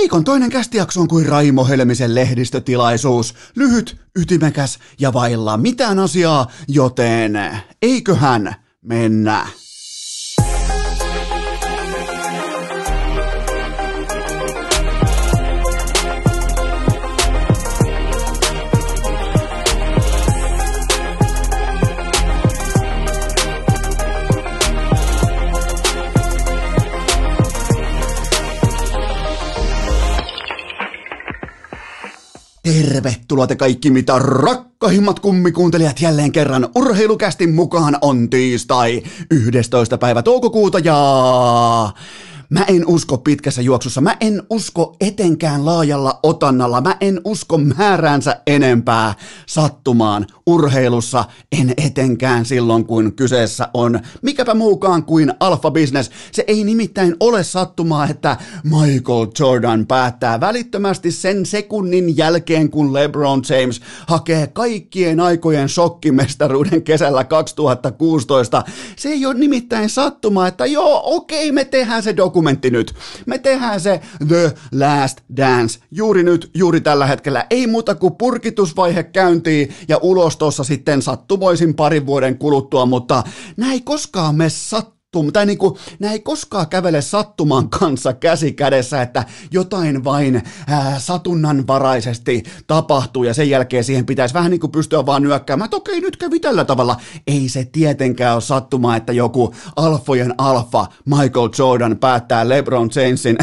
Viikon toinen kästijakso on kuin Raimo Helmisen lehdistötilaisuus. Lyhyt, ytimekäs ja vailla mitään asiaa, joten eiköhän mennä. Tervetuloa te kaikki mitä rakkahimmat kummikuuntelijat jälleen kerran urheilukästin mukaan. On tiistai 11. päivä toukokuuta ja mä en usko pitkässä juoksussa, mä en usko etenkään laajalla otannalla, mä en usko määräänsä enempää sattumaan urheilussa, en etenkään silloin kun kyseessä on mikäpä muukaan kuin alfa-business. Se ei nimittäin ole sattumaa, että Michael Jordan päättää välittömästi sen sekunnin jälkeen, kun LeBron James hakee kaikkien aikojen shokkimestaruuden kesällä 2016. Se ei ole nimittäin sattumaa, että joo, okei, me tehdään se dokumentti nyt. Me tehdään se The Last Dance juuri nyt, juuri tällä hetkellä. Ei muuta kuin purkitusvaihe käyntiin ja ulos tuossa sitten sattumoisin parin vuoden kuluttua, mutta nämä ei koskaan me nämä ei koskaan kävele sattuman kanssa käsi kädessä, että jotain vain satunnanvaraisesti tapahtuu ja sen jälkeen siihen pitäisi vähän niin kuin pystyä vaan nyökkäämään, että okei, nyt kävi tällä tavalla. Ei se tietenkään ole sattumaa, että joku alfojen alfa Michael Jordan päättää LeBron Jamesin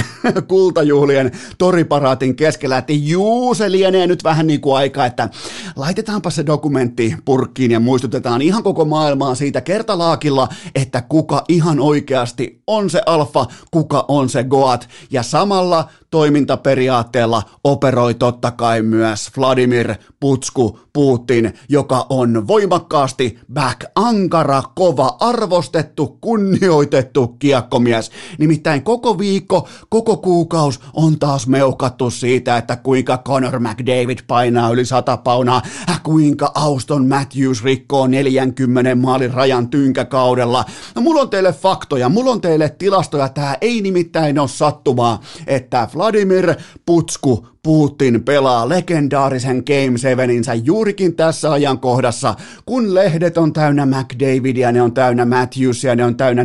kultajuhlien toriparaatin keskellä, että juu, se lienee nyt vähän niin kuin aika, että laitetaanpa se dokumentti purkkiin ja muistutetaan ihan koko maailmaa siitä kertalaakilla, että kuka ihan oikeasti on se alfa, kuka on se goat, ja samalla toimintaperiaatteella operoi totta kai myös Vladimir Putsku Putin, joka on voimakkaasti back ankara, kova, arvostettu, kunnioitettu kiekkomies. Nimittäin koko viikko, koko kuukaus on taas meukattu siitä, että kuinka Connor McDavid painaa yli 100 paunaa, kuinka Auston Matthews rikkoo 40 maalin rajan tynkäkaudella. No, mulla on teille faktoja, mulla on teille tilastoja, tää ei nimittäin ole sattumaa, että Vladimir Putsku Putin pelaa legendaarisen Game 7:insä juurikin tässä ajankohdassa, kun lehdet on täynnä McDavidia, ne on täynnä Matthewsia, ne on täynnä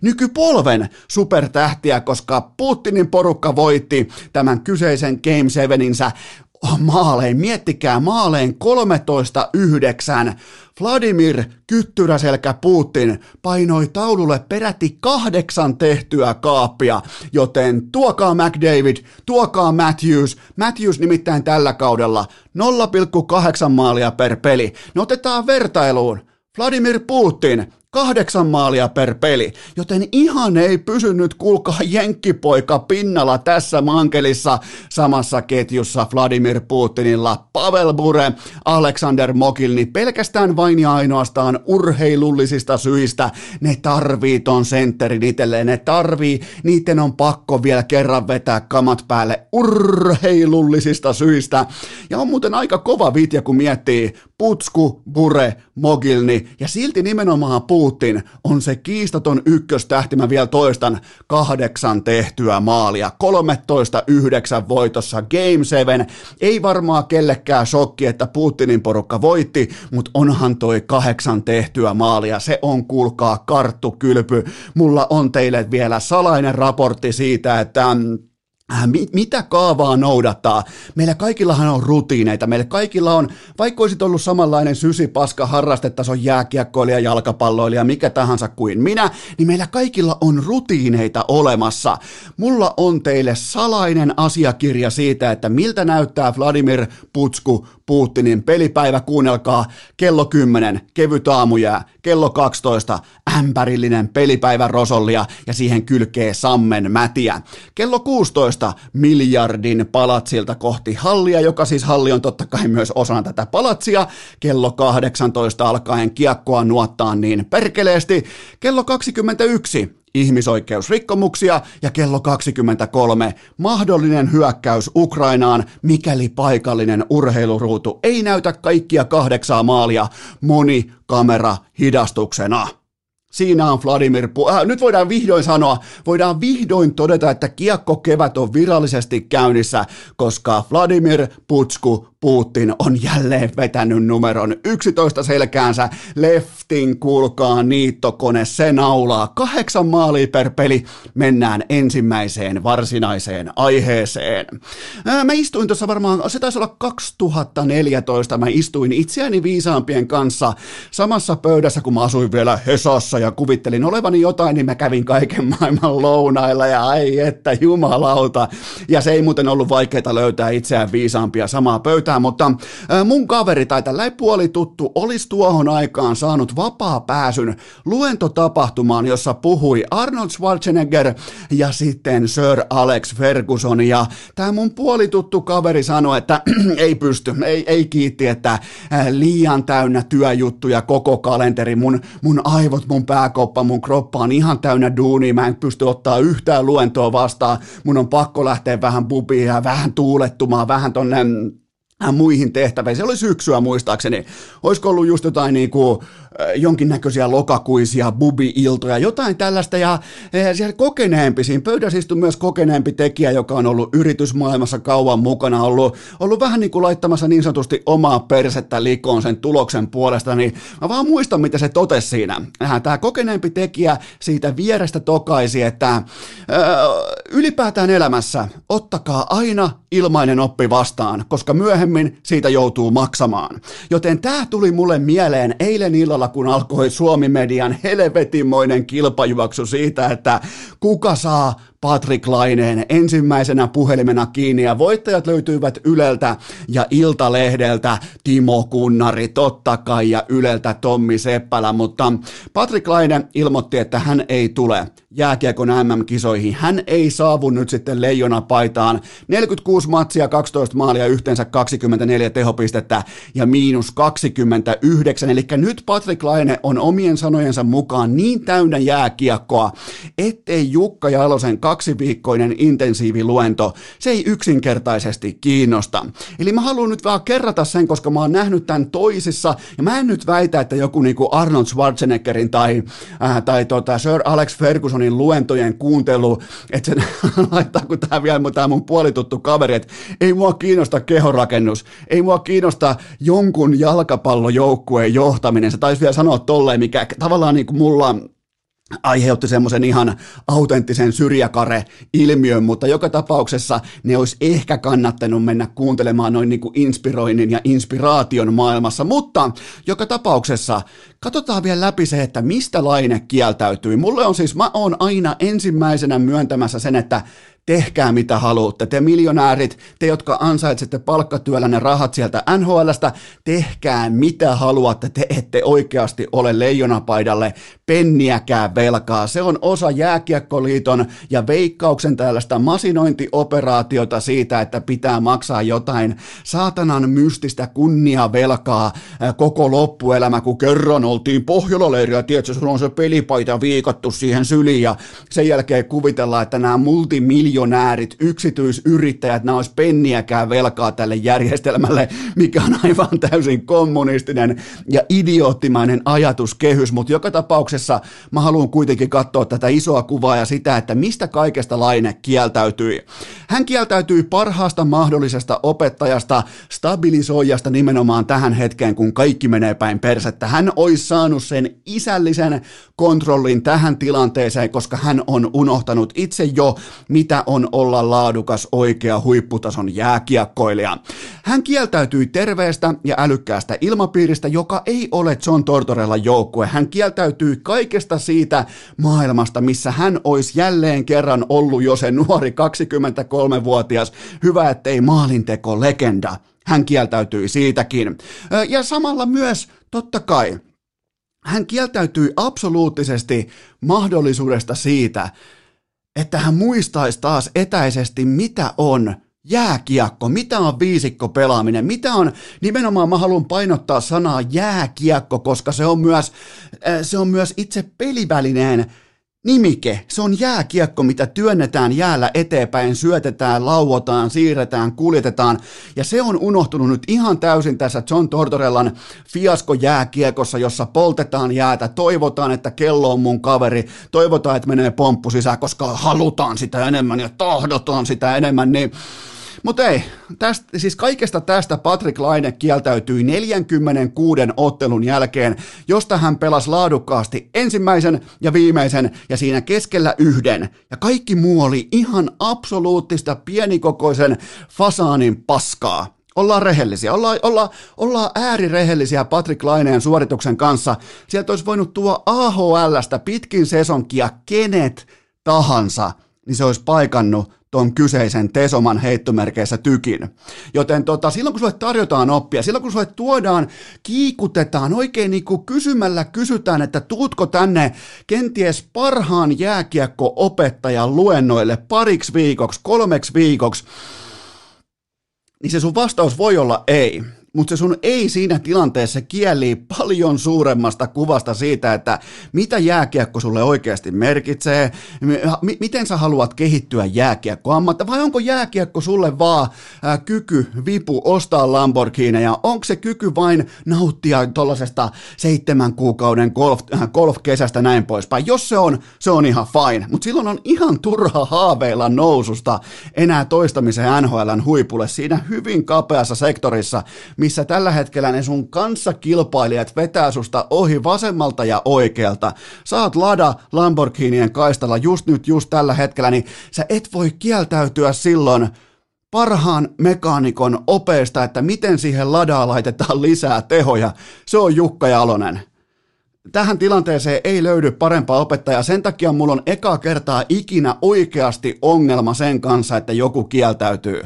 nykypolven supertähtiä, koska Putinin porukka voitti tämän kyseisen Game 7:insä maalein, miettikää, maalein 13-9. Vladimir Kyttyräselkä Putin painoi taululle peräti 8 tehtyä kaappia, joten tuokaa McDavid, tuokaa Matthews. Matthews nimittäin tällä kaudella 0,8 maalia per peli. No, otetaan vertailuun. Vladimir Putin 8 maalia per peli, joten ihan ei pysy nyt, kuulkaa, jenkkipoika pinnalla tässä mankelissa. Samassa ketjussa Vladimir Putinilla Pavel Bure, Aleksander Mogilni, pelkästään vain ja ainoastaan urheilullisista syistä. Ne tarvii ton sentterin itselleen, niiden on pakko vielä kerran vetää kamat päälle urheilullisista syistä. Ja on muuten aika kova vitja, kun miettii Putsku, Bure, Mogilni ja silti nimenomaan Putin on se kiistaton ykköstähti, mä vielä toistan, 8 tehtyä maalia, 13-9 voitossa, Game 7, ei varmaan kellekään shokki, että Putinin porukka voitti, mutta onhan toi 8 tehtyä maalia, se on, kuulkaa, karttukylpy. Mulla on teille vielä salainen raportti siitä, että mitä kaavaa noudattaa. Meillä kaikillahan on rutiineita, meillä kaikilla on, vaikka olisit ollut samanlainen sysipaska harrastetason jääkiekkoilija, jalkapalloilija, mikä tahansa kuin minä, niin meillä kaikilla on rutiineita olemassa. Mulla on teille salainen asiakirja siitä, että miltä näyttää Vladimir Putsku Putinin pelipäivä. Kuunnelkaa, kello 10, kevyt aamujää, kello 12, ämpärillinen pelipäivän rosollia ja siihen kylkee sammen mätiä. Kello 16, miljardin palatsilta kohti hallia, joka siis halli on totta kai myös osana tätä palatsia. Kello 18 alkaen kiekkoa nuottaa niin perkeleesti. Kello 21. ihmisoikeusrikkomuksia ja kello 23 mahdollinen hyökkäys Ukrainaan, mikäli paikallinen urheiluruutu ei näytä kaikkia 8 maalia monikamera hidastuksena. Siinä on Vladimir Putin. Nyt voidaan vihdoin todeta, että kiekkokevät on virallisesti käynnissä, koska Vladimir Putsku Putin on jälleen vetänyt numeron 11 selkäänsä. Leftin, kuulkaa, niittokone, se naulaa 8 maalia per peli. Mennään ensimmäiseen varsinaiseen aiheeseen. Mä istuin tuossa varmaan, se taisi olla 2014, mä istuin itseäni viisaampien kanssa samassa pöydässä, kun mä asuin vielä Hesassa ja kuvittelin olevani jotain, niin mä kävin kaiken maailman lounailla ja ai että jumalauta. Ja se ei muuten ollut vaikeaa löytää itseään viisaampia samaa pöytää. Mutta mun kaveri tai tälläin puolituttu olisi tuohon aikaan saanut vapaa pääsyn luentotapahtumaan, jossa puhui Arnold Schwarzenegger ja sitten Sir Alex Ferguson, ja tämä mun puolituttu kaveri sanoi, että ei pysty, ei kiitti, että liian täynnä työjuttuja koko kalenteri, mun aivot, mun pääkoppa, mun kroppa on ihan täynnä duunia, mä en pysty ottaa yhtään luentoa vastaan, mun on pakko lähteä vähän pubiin ja vähän tuulettumaan, vähän tonne muihin tehtäviin. Se oli syksyä muistaakseni. Olisiko ollut just jotain niinku jonkinnäköisiä lokakuisia bubi-iltoja, jotain tällaista, ja siellä kokeneempi, siinä pöydässä istui myös kokeneempi tekijä, joka on ollut yritysmaailmassa kauan mukana, ollut vähän niin kuin laittamassa niin sanotusti omaa persettä likoon sen tuloksen puolesta, niin mä vaan muistan, mitä se totesi siinä. Tämä kokeneempi tekijä siitä vierestä tokaisi, että ylipäätään elämässä ottakaa aina ilmainen oppi vastaan, koska myöhemmin siitä joutuu maksamaan. Joten tämä tuli mulle mieleen eilen illalla, kun alkoi Suomi-median helvetimoinen kilpajuoksu siitä, että kuka saa Patrik Laineen ensimmäisenä puhelimena kiinni, ja voittajat löytyivät Yleltä ja Iltalehdeltä Timo Kunnari totta kai ja Yleltä Tommi Seppälä, mutta Patrik Laine ilmoitti, että hän ei tule jääkiekon MM-kisoihin. Hän ei saavu nyt sitten leijonapaitaan. 46 matsia, 12 maalia, yhteensä 24 tehopistettä ja -29. Eli nyt Patrik Laine on omien sanojensa mukaan niin täynnä jääkiekkoa, ettei Jukka Jalosen 2-viikkoinen intensiiviluento, se ei yksinkertaisesti kiinnosta. Eli mä haluan nyt vaan kerrata sen, koska mä oon nähnyt tämän toisissa, ja mä en nyt väitä, että joku niinku Arnold Schwarzeneggerin tai Sir Alex Fergusonin luentojen kuuntelu, että sen laittaa, kun tää vielä tää mun puolituttu kaveri, että ei mua kiinnosta kehonrakennus, ei mua kiinnosta jonkun jalkapallojoukkueen johtaminen. Se taisi vielä sanoa tolleen, mikä tavallaan niinku mulla aiheutti semmoisen ihan autenttisen syrjäkare-ilmiön, mutta joka tapauksessa ne olisi ehkä kannattanut mennä kuuntelemaan noin niin kuin inspiroinnin ja inspiraation maailmassa, mutta joka tapauksessa katsotaan vielä läpi se, että mistä Laine kieltäytyi. Mä oon aina ensimmäisenä myöntämässä sen, että tehkää mitä haluatte, te miljonäärit, te jotka ansaitsette palkkatyöllä ne rahat sieltä NHL:stä, tehkää mitä haluatte, te ette oikeasti ole leijonapaidalle penniäkään velkaa. Se on osa Jääkiekkoliiton ja Veikkauksen tällaista masinointioperaatiota siitä, että pitää maksaa jotain saatanan mystistä kunniavelkaa koko loppuelämä, kun kerran oltiin Pohjola-leirillä, tiedätkö, sulla on se pelipaita viikattu siihen syliin ja sen jälkeen kuvitellaan, että nämä multimiljonäärit, yksityisyrittäjät, nämä olisi penniäkään velkaa tälle järjestelmälle, mikä on aivan täysin kommunistinen ja idioottimainen ajatuskehys, mutta joka tapauksessa mä haluan kuitenkin katsoa tätä isoa kuvaa ja sitä, että mistä kaikesta Laine kieltäytyi. Hän kieltäytyi parhaasta mahdollisesta opettajasta, stabilisoijasta nimenomaan tähän hetkeen, kun kaikki menee päin persettä. Hän olisi saanut sen isällisen kontrollin tähän tilanteeseen, koska hän on unohtanut itse jo, mitä on olla laadukas oikea huipputason jääkiekkoilija. Hän kieltäytyi terveestä ja älykkäästä ilmapiiristä, joka ei ole John Tortorellan joukkue. Hän kieltäytyi kaikesta siitä maailmasta, missä hän olisi jälleen kerran ollut jo se nuori 23-vuotias, hyvä ettei maalinteko legenda. Hän kieltäytyi siitäkin. Ja samalla myös, totta kai, hän kieltäytyi absoluuttisesti mahdollisuudesta siitä, että hän muistaisi taas etäisesti, mitä on jääkiekko, mitä on viisikko pelaaminen, mitä on, nimenomaan mä haluan painottaa sanaa jääkiekko, koska se on myös itse pelivälineen Nimike, se on jääkiekko, mitä työnnetään jäällä eteenpäin, syötetään, lauotaan, siirretään, kuljetetaan. Ja se on unohtunut nyt ihan täysin tässä John Tortorellan fiaskojääkiekossa, jossa poltetaan jäätä, toivotaan, että kello on mun kaveri, toivotaan, että menee pomppu sisään, koska halutaan sitä enemmän ja tahdotaan sitä enemmän, niin... Mutta ei, tästä, siis kaikesta tästä Patrik Laine kieltäytyi 46 ottelun jälkeen, josta hän pelasi laadukkaasti ensimmäisen ja viimeisen ja siinä keskellä yhden. Ja kaikki muu oli ihan absoluuttista pienikokoisen fasaanin paskaa. Ollaan rehellisiä, ollaan äärirehellisiä Patrik Laineen suorituksen kanssa. Sieltä olisi voinut tuoda AHL:stä pitkin sesonkia kenet tahansa, niin se olisi paikannut ton kyseisen Tesoman heittomerkeissä tykin. Joten silloin kun sulle tarjotaan oppia, silloin kun sulle tuodaan, kiikutetaan, oikein niin kuin kysymällä kysytään, että tuutko tänne kenties parhaan jääkiekko-opettajan luennoille pariksi viikoksi, 3 viikoksi, niin se sun vastaus voi olla ei. Mutta se sun ei siinä tilanteessa kieli paljon suuremmasta kuvasta siitä, että mitä jääkiekko sulle oikeasti merkitsee, miten sä haluat kehittyä jääkiekkoammatta, vai onko jääkiekko sulle vaan kyky, vipu, ostaa Lamborghini, ja onko se kyky vain nauttia tuollaisesta 7 kuukauden golfkesästä näin poispäin. Jos se on, se on ihan fine, mutta silloin on ihan turha haaveilla noususta enää toistamiseen NHL:n huipulle siinä hyvin kapeassa sektorissa, missä tällä hetkellä ne sun kanssakilpailijat vetää susta ohi vasemmalta ja oikealta. Saat Lada Lamborghinien kaistalla just nyt, just tällä hetkellä, niin sä et voi kieltäytyä silloin parhaan mekaanikon opeesta, että miten siihen Ladaa laitetaan lisää tehoja. Se on Jukka Jalonen. Tähän tilanteeseen ei löydy parempaa opettajaa, sen takia mulla on ekaa kertaa ikinä oikeasti ongelma sen kanssa, että joku kieltäytyy.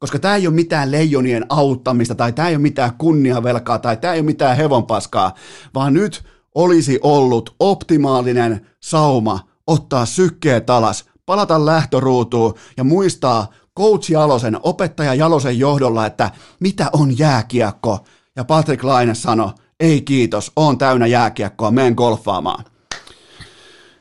Koska tämä ei ole mitään leijonien auttamista, tai tämä ei ole mitään kunniavelkaa, tai tämä ei ole mitään hevonpaskaa, vaan nyt olisi ollut optimaalinen sauma ottaa sykkeet alas, palata lähtöruutuun ja muistaa coach Jalosen, opettaja Jalosen johdolla, että mitä on jääkiekko. Ja Patrik Laine sanoi, ei kiitos, on täynnä jääkiekkoa, menen golfaamaan.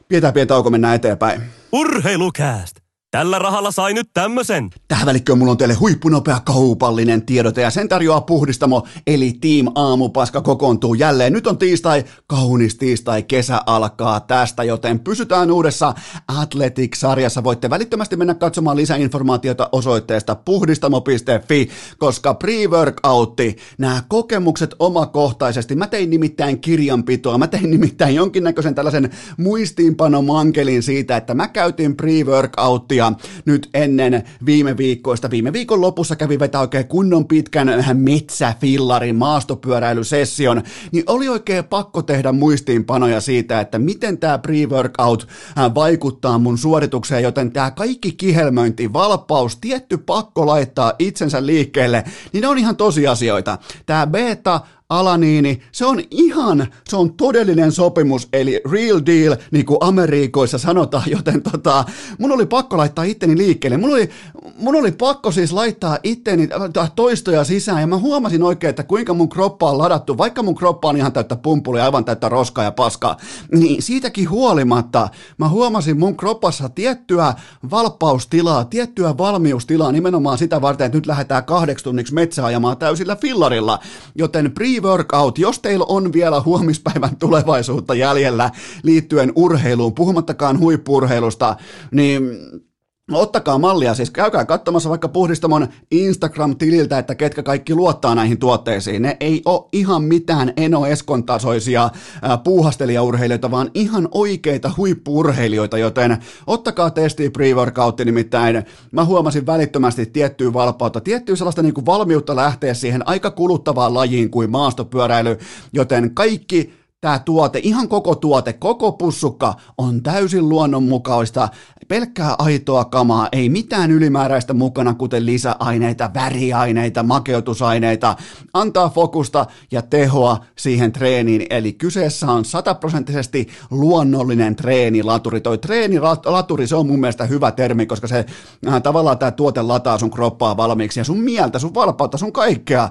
Pidetään pieni tauko, mennään eteenpäin. Urheilukääst! Tällä rahalla sai nyt tämmösen. Tähän välikköön mulla on teille huippunopea kaupallinen tiedote ja sen tarjoaa puhdistamo, eli Team Aamupaska kokoontuu jälleen. Nyt on tiistai, kaunis tiistai, kesä alkaa tästä, joten pysytään uudessa Athletic-sarjassa. Voitte välittömästi mennä katsomaan lisäinformaatiota osoitteesta puhdistamo.fi, koska pre-workoutti, nämä kokemukset omakohtaisesti, mä tein nimittäin kirjanpitoa, mä tein nimittäin jonkinnäköisen tällaisen muistiinpanomankelin siitä, että mä käytin pre-workoutti nyt ennen viime viikkoista. Viime viikon lopussa kävi vetää oikein kunnon pitkän metsäfillarin maastopyöräilysession, niin oli oikein pakko tehdä muistiinpanoja siitä, että miten tämä pre-workout vaikuttaa mun suoritukseen, joten tämä kaikki kihelmöinti, valppaus, tietty pakko laittaa itsensä liikkeelle, niin ne on ihan tosiasioita. Tämä beta alaniini, se on todellinen sopimus, eli real deal, niin kuin Amerikoissa sanotaan, joten mun oli pakko laittaa itteni liikkeelle, mun oli pakko siis laittaa itteni toistoja sisään, ja mä huomasin oikein, että kuinka mun kroppa on ladattu, vaikka mun kroppa on ihan täyttä pumpulia, aivan täyttä roskaa ja paskaa, niin siitäkin huolimatta mä huomasin mun kroppassa tiettyä valppaustilaa, tiettyä valmiustilaa, nimenomaan sitä varten, että nyt lähdetään 8 tunniksi metsäajamaan täysillä fillarilla, joten workout, jos teillä on vielä huomispäivän tulevaisuutta jäljellä liittyen urheiluun, puhumattakaan huippu-urheilusta, niin ottakaa mallia, siis käykää katsomassa vaikka Puhdistamon Instagram-tililtä, että ketkä kaikki luottaa näihin tuotteisiin. Ne ei ole ihan mitään Eno Eskon tasoisia puuhastelijaurheilijoita, vaan ihan oikeita huippu-urheilijoita, joten ottakaa testi pre-workoutti, nimittäin mä huomasin välittömästi tiettyä valppautta, tiettyä sellaista niin kuin valmiutta lähteä siihen aika kuluttavaan lajiin kuin maastopyöräily, joten kaikki tämä tuote, ihan koko tuote, koko pussukka on täysin luonnonmukaista, pelkkää aitoa kamaa, ei mitään ylimääräistä mukana, kuten lisäaineita, väriaineita, makeutusaineita, antaa fokusta ja tehoa siihen treeniin, eli kyseessä on 100% luonnollinen treenilaturi. Toi treenilaturi, se on mun mielestä hyvä termi, koska se tavallaan tämä tuote lataa sun kroppaa valmiiksi ja sun mieltä, sun valpautta, sun kaikkea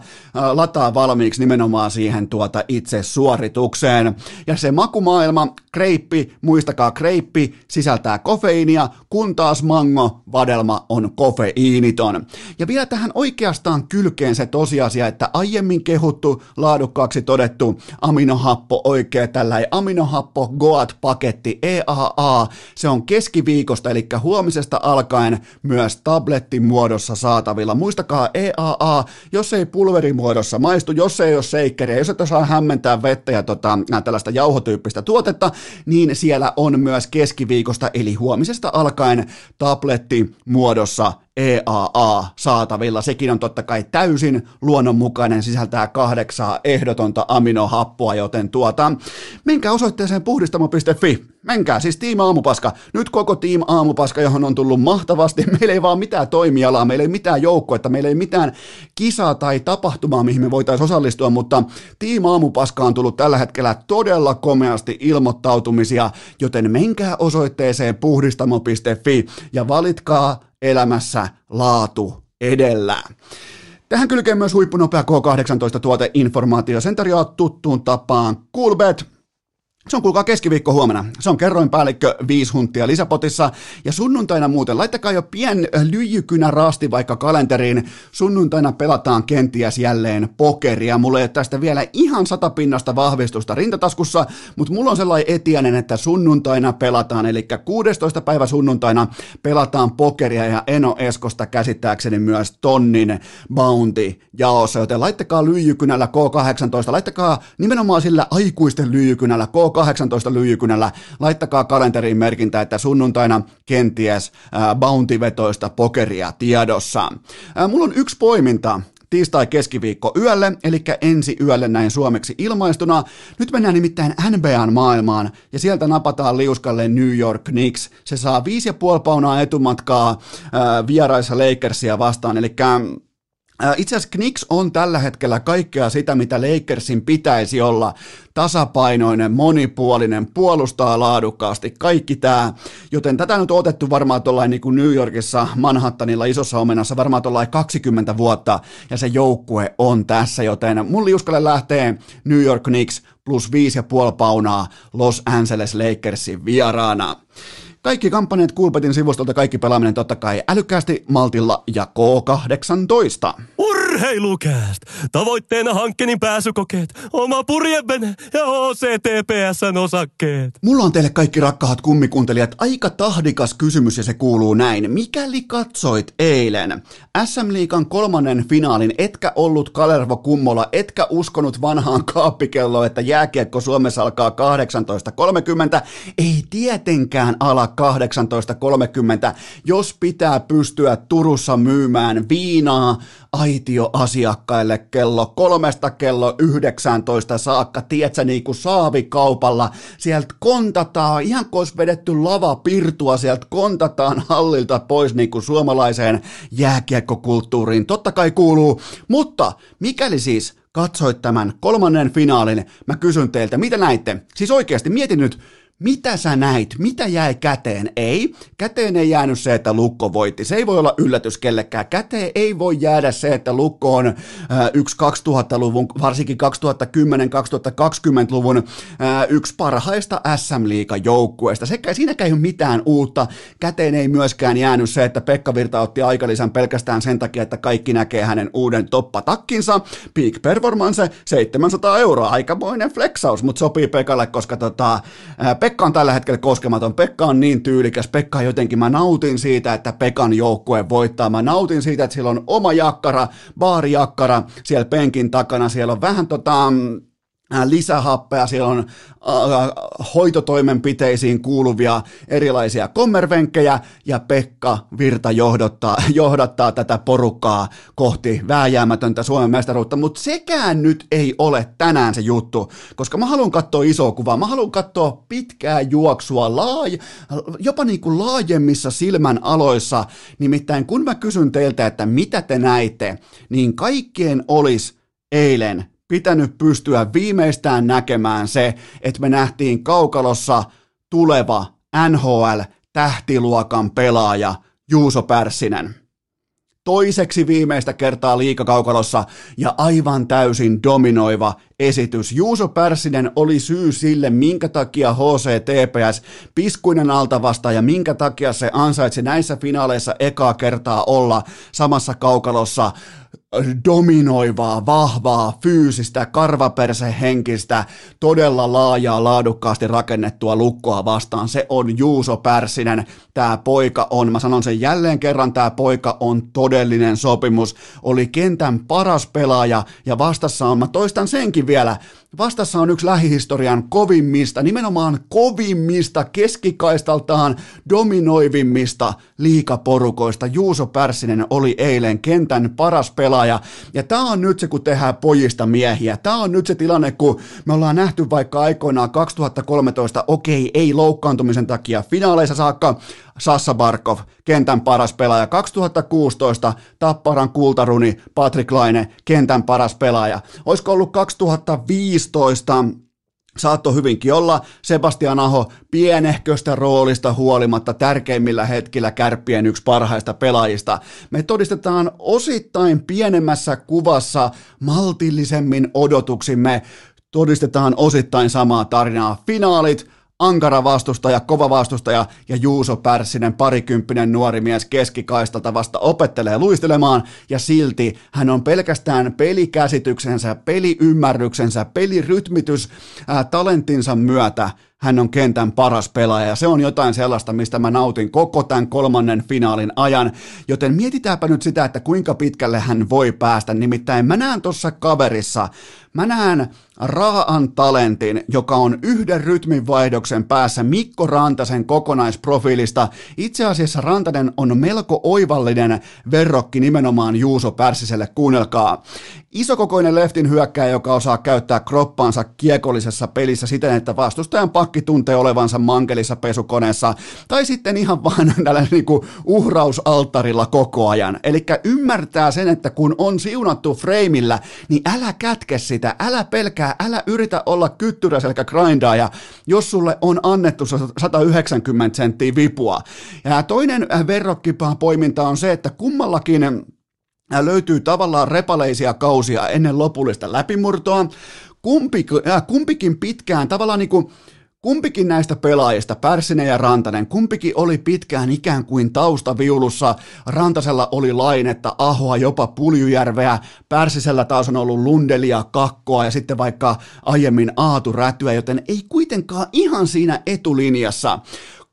lataa valmiiksi nimenomaan siihen itse suoritukseen. jotain. Ja se makumaailma, kreippi, muistakaa kreippi, sisältää kofeiinia, kun taas mango, vadelma on kofeiiniton. Ja vielä tähän oikeastaan kylkeen se tosiasia, että aiemmin kehuttu, laadukkaaksi todettu aminohappo, oikea tällainen aminohappo GOAT-paketti EAA, se on keskiviikosta, eli huomisesta alkaen myös tablettin muodossa saatavilla. Muistakaa EAA, jos ei pulverimuodossa maistu, jos ei ole shakeriä, jos et osaa hämmentää vettä ja tällaista jauhotyyppistä tuotetta, niin siellä on myös keskiviikosta, eli huomisesta alkaen tabletti muodossa EAA saatavilla. Sekin on totta kai täysin luonnonmukainen, sisältää 8 ehdotonta aminohappoa, joten menkää osoitteeseen puhdistamo.fi. Menkää siis Team Aamupaska. Nyt koko Team Aamupaska, johon on tullut mahtavasti. Meillä ei vaan mitään toimialaa, meillä ei mitään joukkoetta, meillä ei mitään kisaa tai tapahtumaa, mihin me voitaisiin osallistua, mutta Team Aamupaska on tullut tällä hetkellä todella komeasti ilmoittautumisia, joten menkää osoitteeseen puhdistamo.fi ja valitkaa elämässä laatu edellä. Tähän kylkeen myös huippunopea K18-tuoteinformaatio. Sen tarjoaa tuttuun tapaan Coolbet. Se on kuulkaa keskiviikko huomenna. Se on kerroinpäällikkö 5 huntia lisäpotissa. Ja sunnuntaina muuten, laittakaa jo pien lyijykynä rasti vaikka kalenteriin. Sunnuntaina pelataan kenties jälleen pokeria. Mulla ei ole tästä vielä ihan 100% vahvistusta rintataskussa, mutta mulla on sellainen etiäinen, että sunnuntaina pelataan. Eli 16. päivä sunnuntaina pelataan pokeria ja Eno Eskosta käsittääkseni myös tonnin bounty-jaossa. Joten laittakaa lyijykynällä K18, laittakaa nimenomaan sillä aikuisten lyijykynällä K18. 18 lyijykynällä, laittakaa kalenteriin merkintä, että sunnuntaina kenties bountivetoista pokeria tiedossa. Mulla on 1 poiminta tiistai-keskiviikko yölle, eli ensi yölle näin suomeksi ilmaistuna. Nyt mennään nimittäin NBAn maailmaan, ja sieltä napataan liuskalle New York Knicks. Se saa 5,5 paunaa etumatkaa vieraissa Lakersia vastaan, eli itse asiassa Knicks on tällä hetkellä kaikkea sitä, mitä Lakersin pitäisi olla. Tasapainoinen, monipuolinen, puolustaa laadukkaasti, kaikki tämä. Joten tätä nyt on otettu varmaan tuollain niin kuin New Yorkissa, Manhattanilla, isossa omenassa, varmaan tuollain 20 vuotta, ja se joukkue on tässä, joten mun liuskalle lähtee New York Knicks plus 5,5 paunaa Los Angeles Lakersin vieraana. Kaikki kampanjat Coolbetin sivustolta, kaikki pelaaminen totta kai älykkäästi, maltilla ja K18. Urheilukääst! Tavoitteena hankkeenin pääsykokeet, oma purjevene ja HCTPS:n osakkeet. Mulla on teille kaikki rakkaat kummikuuntelijat aika tahdikas kysymys ja se kuuluu näin. Mikäli katsoit eilen SM-liigan 3. finaalin, etkä ollut Kalervo Kummola, etkä uskonut vanhaan kaappikelloon, että jääkiekko Suomessa alkaa 18.30, ei tietenkään ala 18.30, jos pitää pystyä Turussa myymään viinaa aitioasiakkaille kello 3:00 kello 19 saakka, tietsä, niin kuin saavikaupalla, sieltä kontataan, ihan kun olisi vedetty lavapirtua, sieltä kontataan hallilta pois niin kuin suomalaiseen jääkiekkokulttuuriin totta kai kuuluu, mutta mikäli siis katsoit tämän 3. finaalin, mä kysyn teiltä, mitä näitte? Siis oikeasti mietin nyt, mitä sä näit? Mitä jäi käteen? Ei. Käteen ei jäänyt se, että Lukko voitti. Se ei voi olla yllätys kellekään. Käteen ei voi jäädä se, että Lukko on yksi 2000-luvun, varsinkin 2010-2020-luvun yksi parhaista SM-liigajoukkueista. Siinäkään ei ole mitään uutta. Käteen ei myöskään jäänyt se, että Pekka Virta otti aikalisän pelkästään sen takia, että kaikki näkee hänen uuden toppatakkinsa. Peak Performance, 700 €. Aikamoinen flexaus, mutta sopii Pekalle, koska Pekka on tällä hetkellä koskematon, Pekka on niin tyylikäs, Pekka jotenkin, mä nautin siitä, että Pekan joukkue voittaa, mä nautin siitä, että siellä on oma jakkara, baarijakkara siellä penkin takana, siellä on vähän lisähappea, siellä on hoitotoimenpiteisiin kuuluvia erilaisia kommervenkkejä, ja Pekka Virta johdattaa tätä porukkaa kohti vääjäämätöntä Suomen mestaruutta, mutta sekään nyt ei ole tänään se juttu, koska mä haluan katsoa isoa kuvaa, mä haluan katsoa pitkää juoksua, jopa niin kuin laajemmissa silmän aloissa, nimittäin kun mä kysyn teiltä, että mitä te näitte, niin kaikkien olisi eilen pitänyt pystyä viimeistään näkemään se, että me nähtiin kaukalossa tuleva NHL-tähtiluokan pelaaja Juuso Pärssinen. toiseksi viimeistä kertaa liigakaukalossa ja aivan täysin dominoiva esitys. Juuso Pärssinen oli syy sille, minkä takia HCTPS piskuinen alta vastaan ja minkä takia se ansaitsi näissä finaaleissa ekaa kertaa olla samassa kaukalossa dominoivaa, vahvaa, fyysistä, karvapersehenkistä, todella laajaa, laadukkaasti rakennettua lukkoa vastaan. Se on Juuso Pärssinen. Tämä poika on, mä sanon sen jälleen kerran, tämä poika on todellinen sopimus. Oli kentän paras pelaaja ja vastassa on, mä toistan senkin vielä, vastassa on yksi lähihistorian kovimmista, nimenomaan kovimmista, keskikaistaltaan dominoivimmista liigaporukoista. Juuso Pärssinen oli eilen kentän paras pelaaja. Ja tämä on nyt se, kun tehdään pojista miehiä. Tämä on nyt se tilanne, kun me ollaan nähty vaikka aikoinaan 2013, okei, ei loukkaantumisen takia finaaleissa saakka, Sassa Barkov, kentän paras pelaaja. 2016, Tapparan kultaruni, Patrik Laine, kentän paras pelaaja. Olisiko ollut 2015, saattoi hyvinkin olla, Sebastian Aho pienehköstä roolista huolimatta tärkeimmillä hetkillä Kärppien yksi parhaista pelaajista. Me todistetaan osittain pienemmässä kuvassa maltillisemmin odotuksimme, todistetaan osittain samaa tarinaa. Finaalit, ankara vastustaja, kova vastustaja ja Juuso Pärssinen, parikymppinen nuori mies keskikaistalta vasta opettelee luistelemaan ja silti hän on pelkästään pelikäsityksensä, peliymmärryksensä, pelirytmitys, talentinsa myötä hän on kentän paras pelaaja. Se on jotain sellaista, mistä mä nautin koko tämän kolmannen finaalin ajan. Joten mietitäänpä nyt sitä, että kuinka pitkälle hän voi päästä. Nimittäin mä näen tuossa kaverissa, mä näen raaan talentin, joka on yhden rytminvaihdoksen päässä Mikko Rantasen kokonaisprofiilista. Itse asiassa Rantanen on melko oivallinen verrokki nimenomaan Juuso Pärssiselle. Kuunnelkaa. Isokokoinen leftin hyökkääjä, joka osaa käyttää kroppaansa kiekollisessa pelissä siten, että vastustajan pakki tuntee olevansa mankelissa pesukoneessa, tai sitten ihan vaan tällä niinku uhrausaltarilla koko ajan. Elikkä ymmärtää sen, että kun on siunattu freimillä, niin älä kätke sitä, älä pelkää, älä yritä olla kyttyräselkä grindaaja, jos sulle on annettu 190 senttiä vipua. Ja toinen verrokkipaan poiminta on se, että kummallakin löytyy tavallaan repaleisia kausia ennen lopullista läpimurtoa. Kumpikin pitkään, tavallaan niin kuin kumpikin näistä pelaajista, Pärssinen ja Rantanen, kumpikin oli pitkään ikään kuin taustaviulussa. Rantasella oli Lainetta, Ahoa, jopa Puljujärveä. Pärssisellä taas on ollut Lundelia, Kakkoa ja sitten vaikka aiemmin Aatu Rätyä, joten ei kuitenkaan ihan siinä etulinjassa.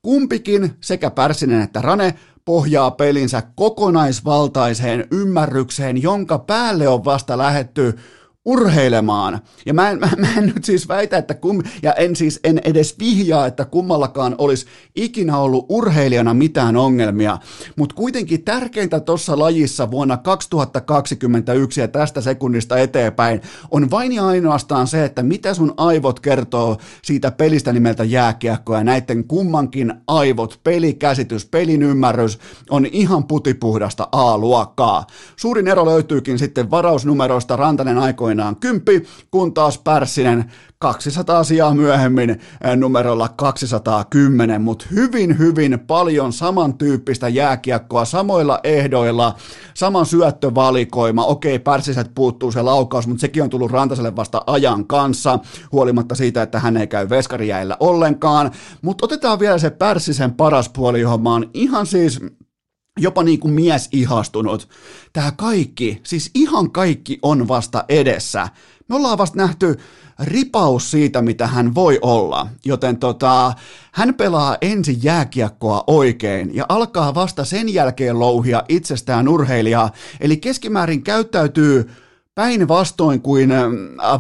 Kumpikin, sekä Pärssinen että Rane, pohjaa pelinsä kokonaisvaltaiseen ymmärrykseen, jonka päälle on vasta lähdetty urheilemaan. Ja mä en nyt siis väitä, että en edes vihjaa, että kummallakaan olisi ikinä ollut urheilijana mitään ongelmia, mutta kuitenkin tärkeintä tuossa lajissa vuonna 2021 ja tästä sekunnista eteenpäin on vain ja ainoastaan se, että mitä sun aivot kertoo siitä pelistä nimeltä jääkiekko, ja näiden kummankin aivot, pelikäsitys, pelin ymmärrys on ihan putipuhdasta A-luokkaa. Suurin ero löytyykin sitten varausnumeroista. Rantanen aikoina 10, kun taas Pärssinen 200 sijaa myöhemmin numerolla 210, mutta hyvin, hyvin paljon samantyyppistä jääkiekkoa samoilla ehdoilla, sama syöttövalikoima. Okei, Pärssiseltä puuttuu se laukaus, mutta sekin on tullut Rantaselle vasta ajan kanssa, huolimatta siitä, että hän ei käy veskarijäillä ollenkaan, mutta otetaan vielä se Pärssisen paras puoli, johon mä oon ihan siis jopa niin kuin mies ihastunut. Tämä kaikki, siis ihan kaikki on vasta edessä. Me ollaan vasta nähty ripaus siitä, mitä hän voi olla, joten hän pelaa ensin jääkiekkoa oikein ja alkaa vasta sen jälkeen louhia itsestään urheilijaa, eli keskimäärin käyttäytyy päinvastoin kuin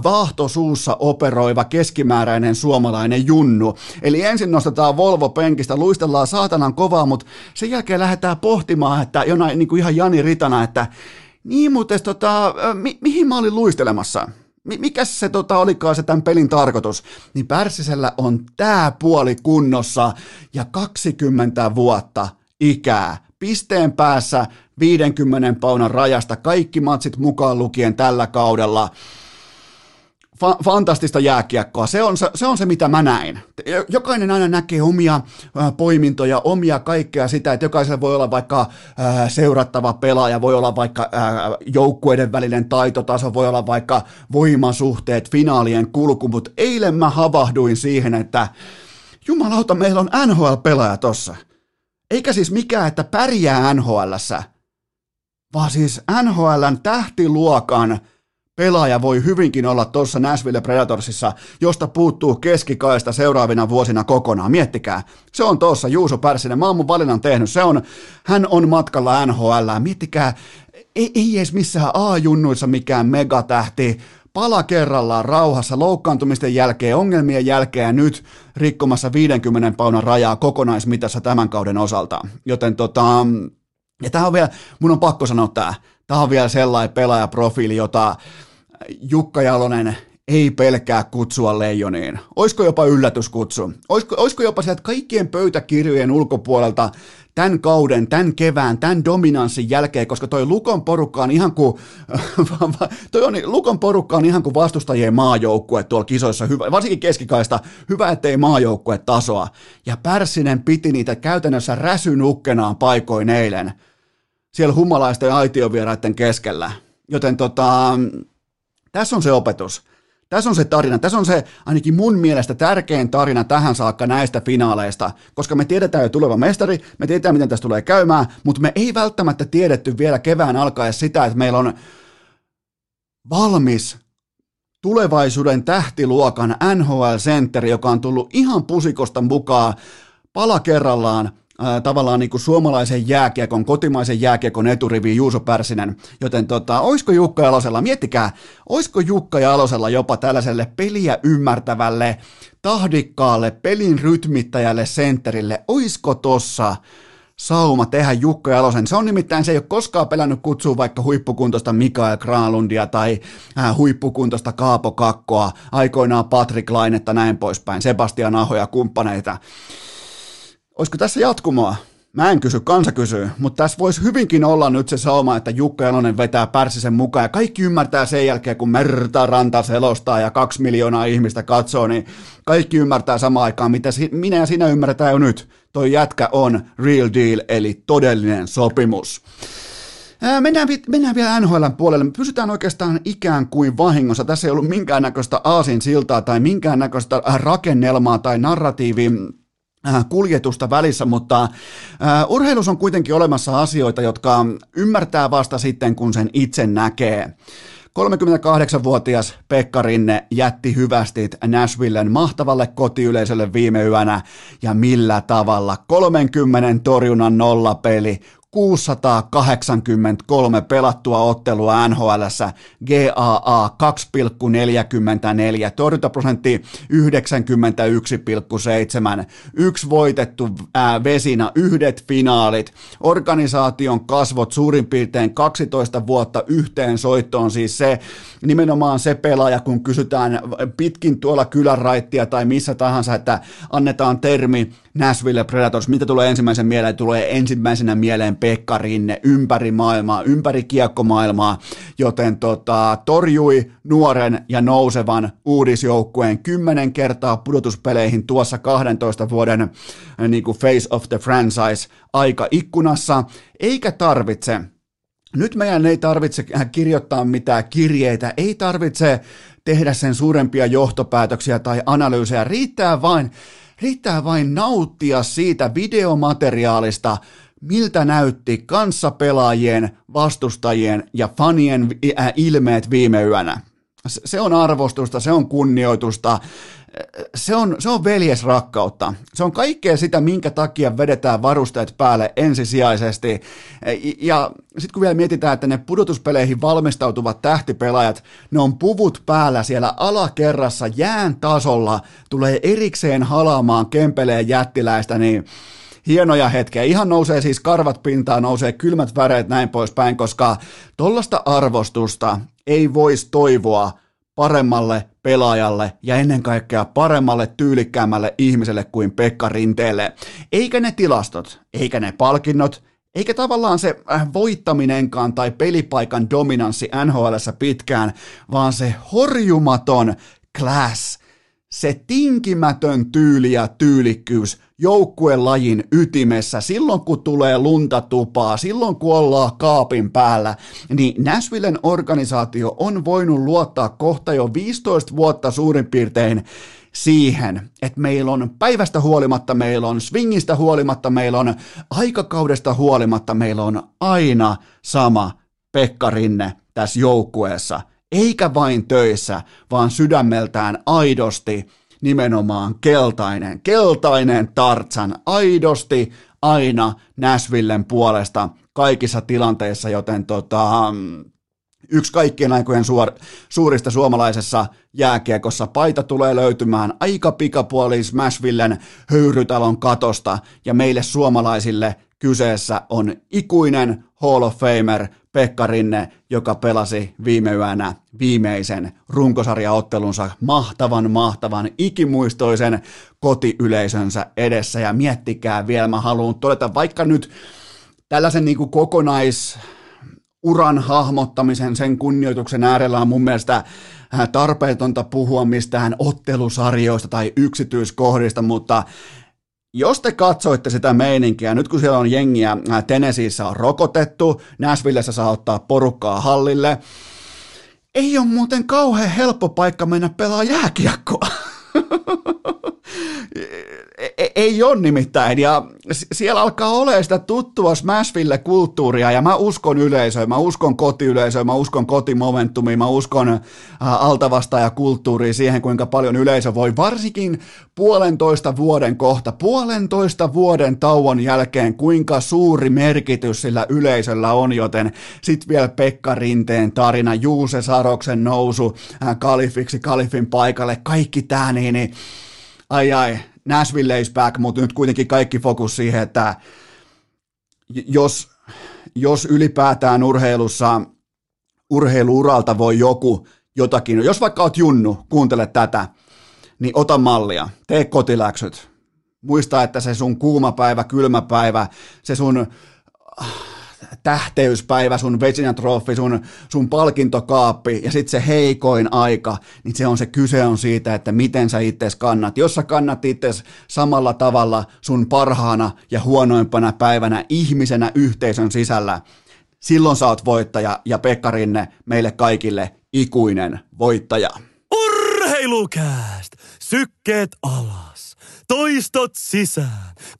vaahtosuussa operoiva keskimääräinen suomalainen junnu. Eli ensin nostetaan Volvo penkistä, luistellaan saatanan kovaa, mutta sen jälkeen lähdetään pohtimaan, että jonain niin kuin ihan Jani Ritana, että niin muuten mihin mä olin luistelemassa? Mikäs se olikaan se tämän pelin tarkoitus? Niin Pärssisellä on tää puoli kunnossa ja 20 vuotta ikää. Pisteen päässä 50 paunan rajasta, kaikki matsit mukaan lukien tällä kaudella. fantastista jääkiekkoa. Se on se, mitä mä näin. Jokainen aina näkee omia poimintoja, omia kaikkea sitä, että jokaisella voi olla vaikka seurattava pelaaja, voi olla vaikka joukkueiden välinen taitotaso, voi olla vaikka voimasuhteet, finaalien kulku, mutta eilen mä havahduin siihen, että jumalauta, meillä on NHL-pelaaja tossa. Eikä siis mikään, että pärjää NHL:ssä, vaan siis NHL:n tähtiluokan pelaaja voi hyvinkin olla tuossa Nashville Predatorsissa, josta puuttuu keskikaista seuraavina vuosina kokonaan. Miettikää, se on tuossa Juuso Pärssinen, mä oon mun valinnan tehnyt, hän on matkalla NHL:ään. Miettikää, ei edes missään A-junnuissa mikään megatähti, pala kerrallaan rauhassa, loukkaantumisten jälkeen, ongelmien jälkeen nyt rikkomassa 50 paunan rajaa kokonaismitassa tämän kauden osalta. Joten ja tää on vielä, mun on pakko sanoa tää. Tämä on vielä sellainen pelaajaprofiili, jota Jukka Jalonen ei pelkää kutsua Leijoniin. Olisiko jopa yllätyskutsu? Olisiko jopa sieltä kaikkien pöytäkirjojen ulkopuolelta tämän kauden, tämän kevään, tämän dominanssin jälkeen, koska toi Lukon porukka on ihan kuin, Lukon porukka on ihan kuin vastustajien maajoukkue tuolla kisoissa, hyvä, varsinkin keskikaista, hyvä ettei maajoukkue tasoa. Ja Pärssinen piti niitä käytännössä räsynukkenaan paikoin eilen siellä humalaisten aitiovieraiden keskellä. Joten tässä on se opetus. Tässä on se tarina. Tässä on se ainakin mun mielestä tärkein tarina tähän saakka näistä finaaleista, koska me tiedetään jo tuleva mestari, me tiedetään miten tässä tulee käymään, mutta me ei välttämättä tiedetty vielä kevään alkaessa sitä, että meillä on valmis tulevaisuuden tähtiluokan NHL-sentteri, joka on tullut ihan pusikosta mukaan pala kerrallaan, tavallaan niin kuin suomalaisen jääkiekon, kotimaisen jääkiekon eturiviin Juuso Pärssinen, joten olisiko Jukka Jalosella, miettikää, olisiko Jukka Jalosella jopa tällaiselle peliä ymmärtävälle, tahdikkaalle, pelin rytmittäjälle, sentterille, olisiko tossa sauma tehdä Jukka Jalosen? Se on nimittäin, se ei ole koskaan pelännyt kutsua vaikka huippukuntoista Mikael Granlundia tai huippukuntoista Kaapo Kakkoa, aikoinaan Patrik Lainetta, näin poispäin, Sebastian Aho ja kumppaneita. Olisiko tässä jatkumoa? Mä en kysy, kansa kysyy, mutta tässä voisi hyvinkin olla nyt se sauma, että Jukka Jalonen vetää Pärssisen mukaan ja kaikki ymmärtää sen jälkeen, kun merta ranta selostaa ja 2 miljoonaa ihmistä katsoo, niin kaikki ymmärtää samaan aikaan, mitä minä ja sinä ymmärretään jo nyt. Toi jätkä on real deal, eli todellinen sopimus. Mennään vielä NHL:n puolelle. Me pysytään oikeastaan ikään kuin vahingossa. Tässä ei ollut minkäännäköistä aasinsiltaa tai minkäännäköistä rakennelmaa tai narratiivin kuljetusta välissä, mutta urheilussa on kuitenkin olemassa asioita, jotka ymmärtää vasta sitten, kun sen itse näkee. 38-vuotias Pekka Rinne jätti hyvästit Nashvillen mahtavalle kotiyleisölle viime yönä, ja millä tavalla 30 torjunnan nollapeli, 683 pelattua ottelua NHL:ssä, GAA 2,44, torjuntaprosentti 91,7, 1 voitettu vesina, 1 finaalit, organisaation kasvot suurin piirtein 12 vuotta yhteen soittoon, siis se nimenomaan se pelaaja, kun kysytään pitkin tuolla kylän raittia tai missä tahansa, että annetaan termi Nashville Predators, mitä tulee ensimmäisen mieleen, tulee ensimmäisenä mieleen Pekka Rinne ympäri maailmaa, ympäri kiekkomaailmaa, joten torjui nuoren ja nousevan uudisjoukkueen 10 kertaa pudotuspeleihin tuossa 12 vuoden niin kuin face of the franchise aikaikkunassa, eikä tarvitse. Nyt meidän ei tarvitse kirjoittaa mitään kirjeitä, ei tarvitse tehdä sen suurempia johtopäätöksiä tai analyysejä, riittää vain nauttia siitä videomateriaalista, miltä näytti kanssapelaajien, vastustajien ja fanien ilmeet viime yönä. Se on arvostusta, se on kunnioitusta, se on veljesrakkautta. Se on kaikkea sitä, minkä takia vedetään varusteet päälle ensisijaisesti. Ja sitten kun vielä mietitään, että ne pudotuspeleihin valmistautuvat tähtipelaajat, ne on puvut päällä siellä alakerrassa jään tasolla, tulee erikseen halaamaan Kempeleen jättiläistä, niin hienoja hetkiä. Ihan nousee siis karvat pintaan, nousee kylmät väreet, näin poispäin, koska tollaista arvostusta ei voisi toivoa paremmalle pelaajalle ja ennen kaikkea paremmalle, tyylikkäämmälle ihmiselle kuin Pekka Rinteelle. Eikä ne tilastot, eikä ne palkinnot, Eikä tavallaan se voittaminenkaan tai pelipaikan dominanssi NHL:ssä pitkään, vaan se horjumaton class, se tinkimätön tyyli ja tyylikkyys joukkuelajin ytimessä, silloin kun tulee lunta tupaa, silloin kun ollaan kaapin päällä, niin Nashvillen organisaatio on voinut luottaa kohta jo 15 vuotta suurin piirtein siihen, että meillä on päivästä huolimatta, meillä on swingistä huolimatta, meillä on aikakaudesta huolimatta, meillä on aina sama Pekka Rinne tässä joukkueessa, eikä vain töissä, vaan sydämeltään aidosti nimenomaan keltainen, keltainen Tartsan, aidosti aina Nashvillen puolesta kaikissa tilanteissa, joten yksi kaikkien aikojen suurista suomalaisessa jääkiekossa paita tulee löytymään aika pikapuoliin Nashvillen höyrytalon katosta, ja meille suomalaisille kyseessä on ikuinen Hall of Famer Pekka Rinne, joka pelasi viime yönä viimeisen runkosarjaottelunsa mahtavan ikimuistoisen kotiyleisönsä edessä, ja miettikää vielä, mä haluan todeta, vaikka nyt tällaisen niin kuin uran hahmottamisen, sen kunnioituksen äärellä on mun mielestä tarpeetonta puhua mistään ottelusarjoista tai yksityiskohdista, mutta jos te katsoitte sitä meininkiä, nyt kun siellä on jengiä, Tennesseeissä on rokotettu, Nashvillessä saa ottaa porukkaa hallille, ei ole muuten kauhean helppo paikka mennä pelaa jääkiekkoa. Ei ole nimittäin, ja siellä alkaa olemaan sitä tuttua Smashville-kulttuuria, ja mä uskon yleisöön, mä uskon kotiyleisöön, mä uskon kotimomentumiin, mä uskon altavastaajakulttuuriin, siihen kuinka paljon yleisö voi varsinkin puolentoista vuoden tauon jälkeen, kuinka suuri merkitys sillä yleisöllä on, joten sit vielä Pekka Rinteen tarina, Juuse Saroksen nousu kalifiksi, kalifin paikalle, kaikki tää niin ai, Nashville is back, mutta nyt kuitenkin kaikki fokus siihen, että jos ylipäätään urheiluuralta voi joku jotakin, jos vaikka oot junnu, kuuntele tätä, niin ota mallia, tee kotiläksyt, muista, että se sun kuuma päivä, kylmä päivä, se sun tähteyspäivä, sun Vezina-troffi, sun palkintokaappi ja sitten se heikoin aika, niin kyse on siitä, että miten sä itses kannat. Jos sä kannat itses samalla tavalla sun parhaana ja huonoimpana päivänä ihmisenä yhteisön sisällä, silloin sä oot voittaja, ja Pekka Rinne meille kaikille ikuinen voittaja. Urheilukääst! Sykkeet alas! Toistot sisään,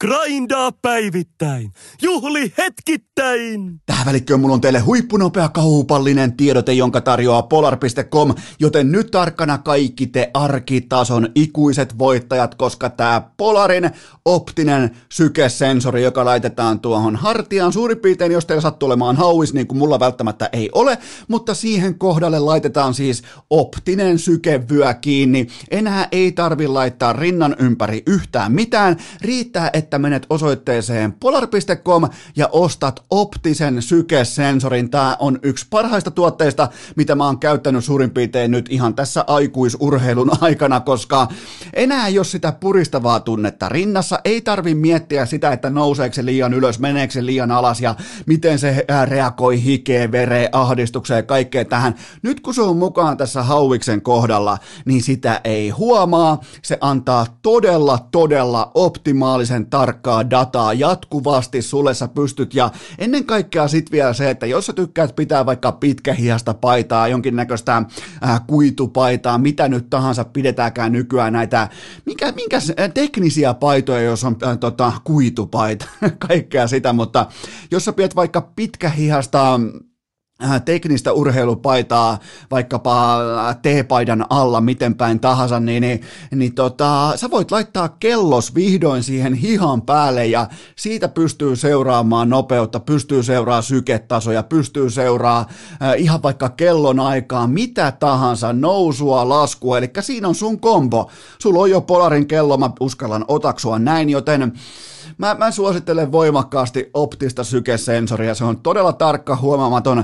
grindaa päivittäin, juhli hetkittäin. Tähän välikköön mulla on teille huippunopea kaupallinen tiedote, jonka tarjoaa polar.com, joten nyt tarkkana kaikki te arkitason ikuiset voittajat, koska tää Polarin optinen sykesensori, joka laitetaan tuohon hartiaan suurin piirtein, jos teillä sattuu olemaan hauis, niin kuin mulla välttämättä ei ole, mutta siihen kohdalle laitetaan siis optinen sykevyö kiinni. Enää ei tarvi laittaa rinnan ympäri yhtään mitään, riittää, että menet osoitteeseen polar.com ja ostat optisen sykesensorin. Tää on yksi parhaista tuotteista, mitä mä oon käyttänyt suurin piirtein nyt ihan tässä aikuisurheilun aikana, koska enää jos sitä puristavaa tunnetta rinnassa, ei tarvi miettiä sitä, että nouseeko se liian ylös, meneekö se liian alas ja miten se reagoi hikeen, vereen, ahdistukseen ja kaikkeen tähän. Nyt kun se on mukaan tässä hauiksen kohdalla, niin sitä ei huomaa, se antaa todella optimaalisen tarkkaa dataa jatkuvasti sulle, sä pystyt, ja ennen kaikkea sit vielä se, että jos sä tykkäät pitää vaikka pitkähiasta paitaa, jonkinnäköistä kuitupaitaa, mitä nyt tahansa pidetäänkään nykyään näitä, minkä teknisiä paitoja, jos on kuitupaita, kaikkea sitä, mutta jos sä pidät vaikka pitkähiasta teknistä urheilupaitaa vaikkapa teepaidan alla, miten päin tahansa, niin sä voit laittaa kellos vihdoin siihen hihan päälle, ja siitä pystyy seuraamaan nopeutta, pystyy seuraamaan syketasoja, pystyy seuraamaan ihan vaikka kellon aikaa, mitä tahansa, nousua, laskua, eli siinä on sun kombo. Sulla on jo Polarin kello, mä uskallan otaksua näin, joten Mä suosittelen voimakkaasti optista sykesensoria. Se on todella tarkka, huomaamaton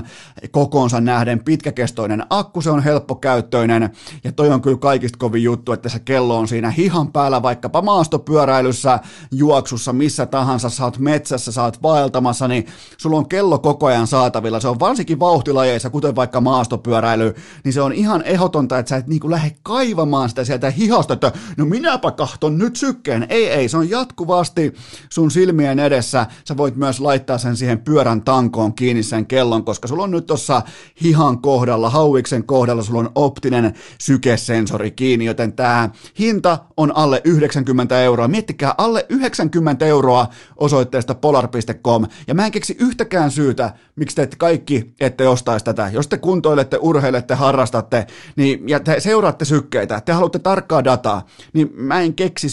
kokoonsa nähden pitkäkestoinen akku. Se on helppokäyttöinen ja toi on kyllä kaikista kovin juttu, että se kello on siinä hihan päällä, vaikkapa maastopyöräilyssä, juoksussa, missä tahansa, sä oot metsässä, sä oot vaeltamassa, niin sulla on kello koko ajan saatavilla. Se on varsinkin vauhtilajeissa, kuten vaikka maastopyöräily, niin se on ihan ehdotonta, että sä et niin kuin lähde kaivamaan sitä sieltä hihasta, että no minäpä kahton nyt sykkeen. Ei, se on jatkuvasti sun silmien edessä. Sä voit myös laittaa sen siihen pyörän tankoon kiinni sen kellon, koska sulla on nyt tuossa hihan kohdalla, hauiksen kohdalla, sulla on optinen sykesensori kiinni, joten tämä hinta on alle 90 euroa. Miettikää, alle 90 euroa osoitteesta polar.com, ja mä en keksi yhtäkään syytä, miksi te kaikki ette ostaisi tätä. Jos te kuntoilette, urheilette, harrastatte, niin, ja te seuraatte sykkeitä, te haluatte tarkkaa dataa, niin mä en keksi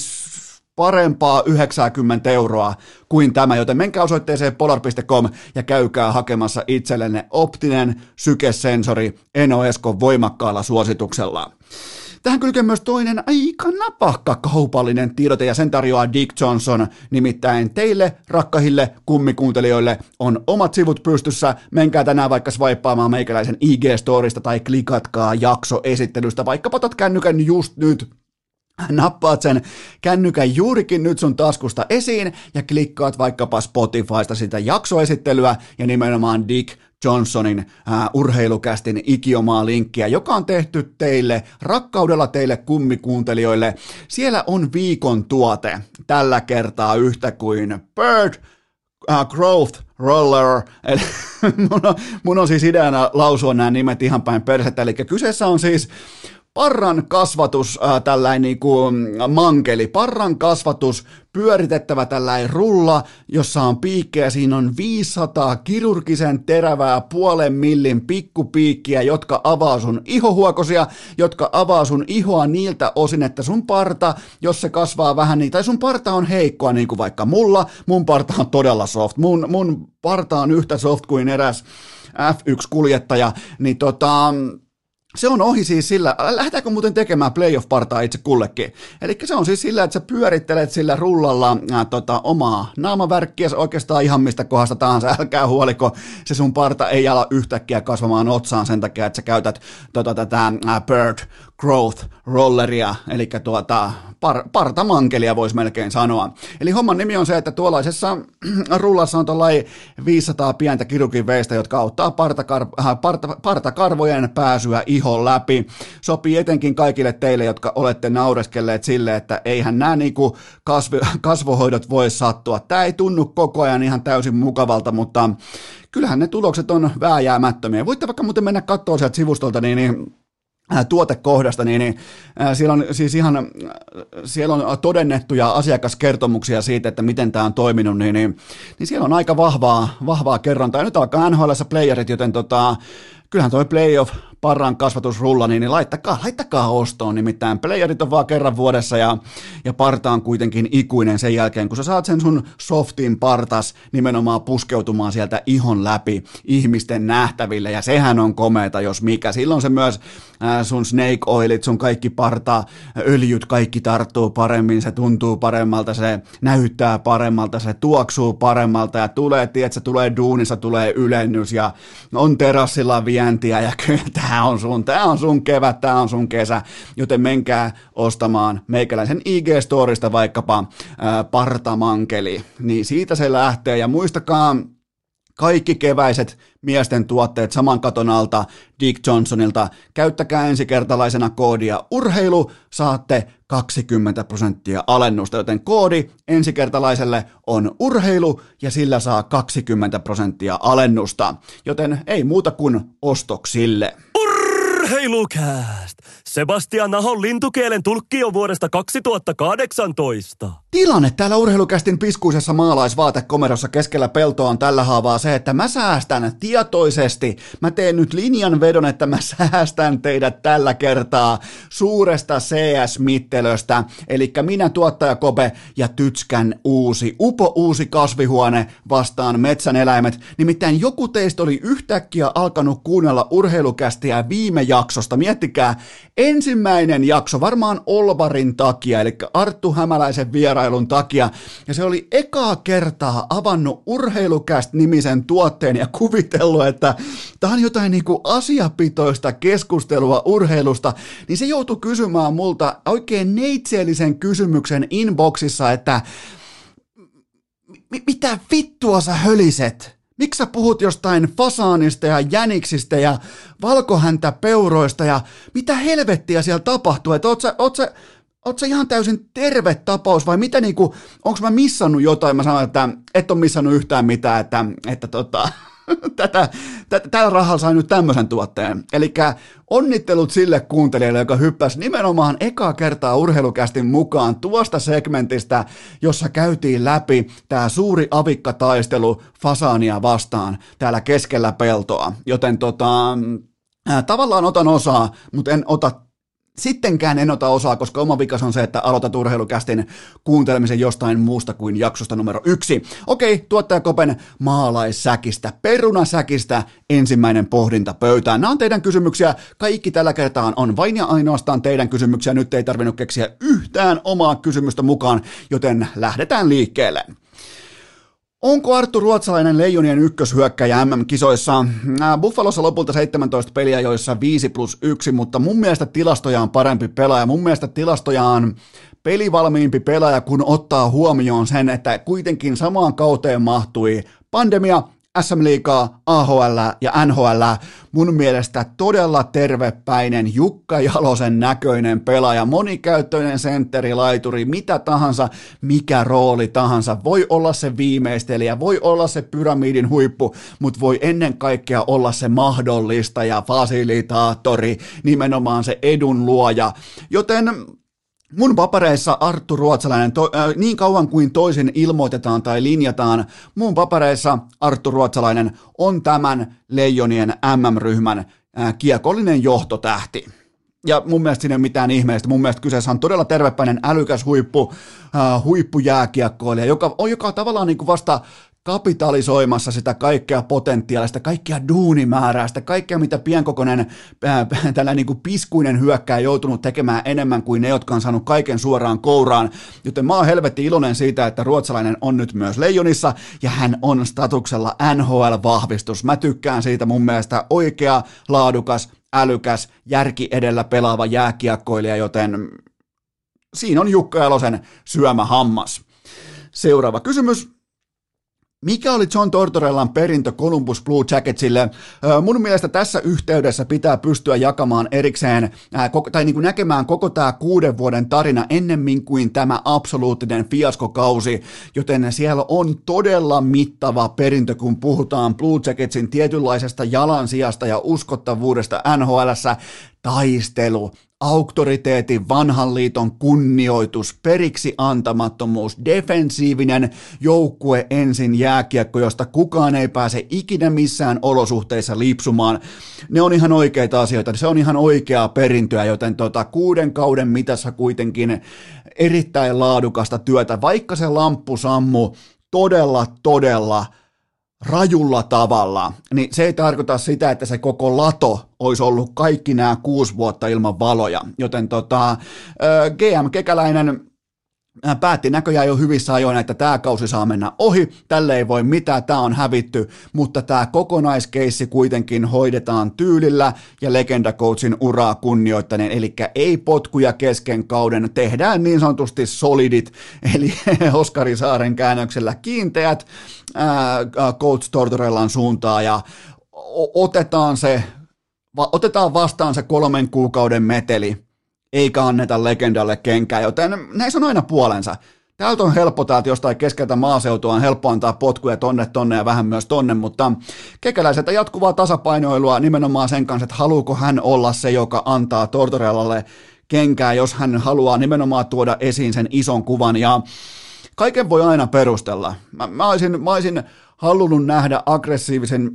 parempaa 90 euroa kuin tämä, joten menkää osoitteeseen polar.com ja käykää hakemassa itsellenne optinen sykesensori Eno Eskon voimakkaalla suosituksella. Tähän kylkee myös toinen aika napakka kaupallinen tiedote, ja sen tarjoaa Dick Johnson. Nimittäin teille, rakkahille kummikuuntelijoille, on omat sivut pystyssä. Menkää tänään vaikka swaippaamaan meikäläisen IG-storista tai klikatkaa jaksoesittelystä, vaikka patat kännykän just nyt. Nappaat sen kännykän juurikin nyt sun taskusta esiin ja klikkaat vaikkapa Spotifysta sitä jaksoesittelyä ja nimenomaan Dick Johnsonin urheilukästin ikiomaa linkkiä, joka on tehty teille, rakkaudella teille kummikuuntelijoille. Siellä on viikon tuote tällä kertaa yhtä kuin Bird Growth Roller, eli mun on siis ideana lausua nämä nimet ihan päin persettä, eli kyseessä on siis parran kasvatus, tällainen niin kuin mankeli, parran kasvatus, pyöritettävä tällainen rulla, jossa on piikkejä, siinä on 500 kirurgisen terävää 0,5 millin pikkupiikkiä, jotka avaa sun ihohuokosia, jotka avaa sun ihoa niiltä osin, että sun parta, jos se kasvaa vähän niin, tai sun parta on heikkoa, niin kuin vaikka mulla, mun parta on todella soft, mun parta on yhtä soft kuin eräs F1-kuljettaja, niin se on ohi siis sillä, lähdetäänkö muuten tekemään playoff-partaa itse kullekin? Eli se on siis sillä, että sä pyörittelet sillä rullalla omaa naamavärkkiä, oikeastaan ihan mistä kohdasta tahansa, älkää huoliko, se sun parta ei ala yhtäkkiä kasvamaan otsaan sen takia, että sä käytät tätä Bird Growth Rolleria, eli partamankelia voisi melkein sanoa. Eli homman nimi on se, että tuollaisessa rullassa on tuollainen 500 pientä kirurgiveistä, jotka auttaa partakarvojen pääsyä ihon läpi. Sopii etenkin kaikille teille, jotka olette naureskelleet sille, että eihän nämä niinku kasvohoidot voi sattua. Tämä ei tunnu koko ajan ihan täysin mukavalta, mutta kyllähän ne tulokset on vääjäämättömiä. Voitte vaikka muuten mennä katsomaan sieltä sivustolta, niin tuotekohdasta, niin siellä on siis ihan, siellä on todennettuja asiakaskertomuksia siitä, että miten tämä on toiminut, niin siellä on aika vahvaa kerrontaa. Ja nyt alkaa NHL:ssä playerit, joten kyllähän toi playoff parran kasvatusrulla, niin laittakaa ostoon, nimittäin playerit on vaan kerran vuodessa ja parta on kuitenkin ikuinen sen jälkeen, kun sä saat sen sun softin partas nimenomaan puskeutumaan sieltä ihon läpi ihmisten nähtäville, ja sehän on komeeta, jos mikä. Silloin se myös sun snake oilit, sun kaikki partaöljyt, kaikki tarttuu paremmin, se tuntuu paremmalta, se näyttää paremmalta, se tuoksuu paremmalta ja tulee duunissa, tulee ylennys ja on terassilla vientiä ja kyllä. Tää on sun kevät, tää on sun kesä, joten menkää ostamaan meikäläisen IG-storista vaikkapa partamankeli, niin siitä se lähtee, ja muistakaa kaikki keväiset miesten tuotteet saman katon alta Dick Johnsonilta, käyttäkää ensikertalaisena koodia urheilu, saatte 20% alennusta, joten koodi ensikertalaiselle on urheilu ja sillä saa 20% alennusta, joten ei muuta kuin ostoksille. Urheilukääst! Sebastian Ahon lintukielen tulkki on vuodesta 2018. Tilanne täällä urheilukästin piskuisessa maalaisvaatekomerossa keskellä peltoa on tällä haavaa se, että mä säästän tietoisesti. Mä teen nyt linjanvedon, että mä säästän teidät tällä kertaa suuresta CS-mittelöstä. Elikkä minä, tuottaja Kope ja Tytskän uusi kasvihuone vastaan metsän eläimet. Nimittäin joku teistä oli yhtäkkiä alkanut kuunnella urheilukästiä viime jaksosta. Miettikää, ensimmäinen jakso varmaan Olvarin takia, eli Arttu Hämäläisen vierailun takia, ja se oli ekaa kertaa avannut Urheilucast-nimisen tuotteen ja kuvitellut, että tämä on jotain niin kuin asiapitoista keskustelua urheilusta, niin se joutui kysymään multa oikein neitseellisen kysymyksen inboxissa, että mitä vittua sä höliset? Miksi sä puhut jostain fasaanista ja jäniksistä ja valkohäntäpeuroista ja mitä helvettiä siellä tapahtuu? Että oot sä ihan täysin terve tapaus vai mitä niinku, onks mä missannut jotain? Mä sanon, että et ole missannut yhtään mitään, että tällä rahalla sai nyt tämmöisen tuotteen. Eli onnittelut sille kuuntelijalle, joka hyppäsi nimenomaan ekaa kertaa Urheilucastin mukaan tuosta segmentistä, jossa käytiin läpi tämä suuri avikkataistelu fasaania vastaan täällä keskellä peltoa. Joten tavallaan otan osaa, mutta en ota osaa, koska oma vikas on se, että aloitat Urheilucastin kuuntelemisen jostain muusta kuin jaksosta numero 1. Okei, tuottajakopen maalaissäkistä, perunasäkistä, ensimmäinen pohdinta pöytään. Nämä on teidän kysymyksiä. Kaikki tällä kertaa on vain ja ainoastaan teidän kysymyksiä. Nyt ei tarvinnut keksiä yhtään omaa kysymystä mukaan, joten lähdetään liikkeelle. Onko Arttu Ruotsalainen Leijonien ykköshyökkäjä MM-kisoissa? Buffalossa lopulta 17 peliä, joissa 5+1, mutta mun mielestä tilastoja on parempi pelaaja. Mun mielestä tilastoja on pelivalmiimpi pelaaja, kun ottaa huomioon sen, että kuitenkin samaan kauteen mahtui pandemia, SM-liigaa, AHL ja NHL. Mun mielestä todella tervepäinen, Jukka Jalosen näköinen pelaaja, monikäyttöinen sentteri, laituri, mitä tahansa, mikä rooli tahansa. Voi olla se viimeistelijä, voi olla se pyramidin huippu, mutta voi ennen kaikkea olla se mahdollistaja, fasilitaattori, nimenomaan se edunluoja. Joten mun papereissa Arttu Ruotsalainen, niin kauan kuin toisin ilmoitetaan tai linjataan, mun papereissa Arttu Ruotsalainen on tämän Leijonien MM-ryhmän kiekollinen johtotähti. Ja mun mielestä siinä ei ole mitään ihmeistä. Mun mielestä kyseessä on todella tervepäinen, älykäs huippujääkiekkoilija, joka on tavallaan niin kuin vasta kapitalisoimassa sitä kaikkea potentiaalista, kaikkea duunimääräästä, kaikkea mitä pienkokoinen tällainen niin kuin piskuinen hyökkääjä joutunut tekemään enemmän kuin ne, jotka on saanut kaiken suoraan kouraan. Joten mä oon helvetti iloinen siitä, että Ruotsalainen on nyt myös Leijonissa ja hän on statuksella NHL-vahvistus. Mä tykkään siitä, mun mielestä oikea, laadukas, älykäs, järki edellä pelaava jääkiekkoilija, joten siinä on Jukka Jalosen syömä hammas. Seuraava kysymys. Mikä oli John Tortorellan perintö Columbus Blue Jacketsille? Mun mielestä tässä yhteydessä pitää pystyä jakamaan erikseen, tai niin kuin näkemään koko tämä 6 vuoden tarina ennemmin kuin tämä absoluuttinen fiaskokausi, joten siellä on todella mittava perintö, kun puhutaan Blue Jacketsin tietynlaisesta jalansijasta ja uskottavuudesta NHL:ssä. Taistelu, auktoriteetin, vanhan liiton kunnioitus, periksi antamattomuus, defensiivinen joukkue ensin jääkiekko, josta kukaan ei pääse ikinä missään olosuhteissa lipsumaan. Ne on ihan oikeita asioita, se on ihan oikeaa perintöä, joten 6 kauden mitassa kuitenkin erittäin laadukasta työtä, vaikka se lamppu sammui todella rajulla tavalla, niin se ei tarkoita sitä, että se koko lato olisi ollut kaikki nämä 6 vuotta ilman valoja, joten GM Kekäläinen päätti näköjään jo hyvissä ajoin, että tämä kausi saa mennä ohi, tälle ei voi mitään, tämä on hävitty, mutta tämä kokonaiskeissi kuitenkin hoidetaan tyylillä ja legendacoachin uraa kunnioittaneen, eli ei potkuja kesken kauden, tehdään niin sanotusti solidit, eli Oskari Saaren käännöksellä kiinteät coach Tortorellan suuntaan ja otetaan vastaan se 3 kuukauden meteli, eikä anneta legendalle kenkään, joten näissä on aina puolensa. Täältä on helppo, täältä jostain keskeltä maaseutua on helppo antaa potkuja tonne ja vähän myös tonne, mutta Kekäläiseltä jatkuvaa tasapainoilua nimenomaan sen kanssa, että haluuko hän olla se, joka antaa Tortorellalle kenkää, jos hän haluaa nimenomaan tuoda esiin sen ison kuvan ja kaiken voi aina perustella. Mä olisin halunnut nähdä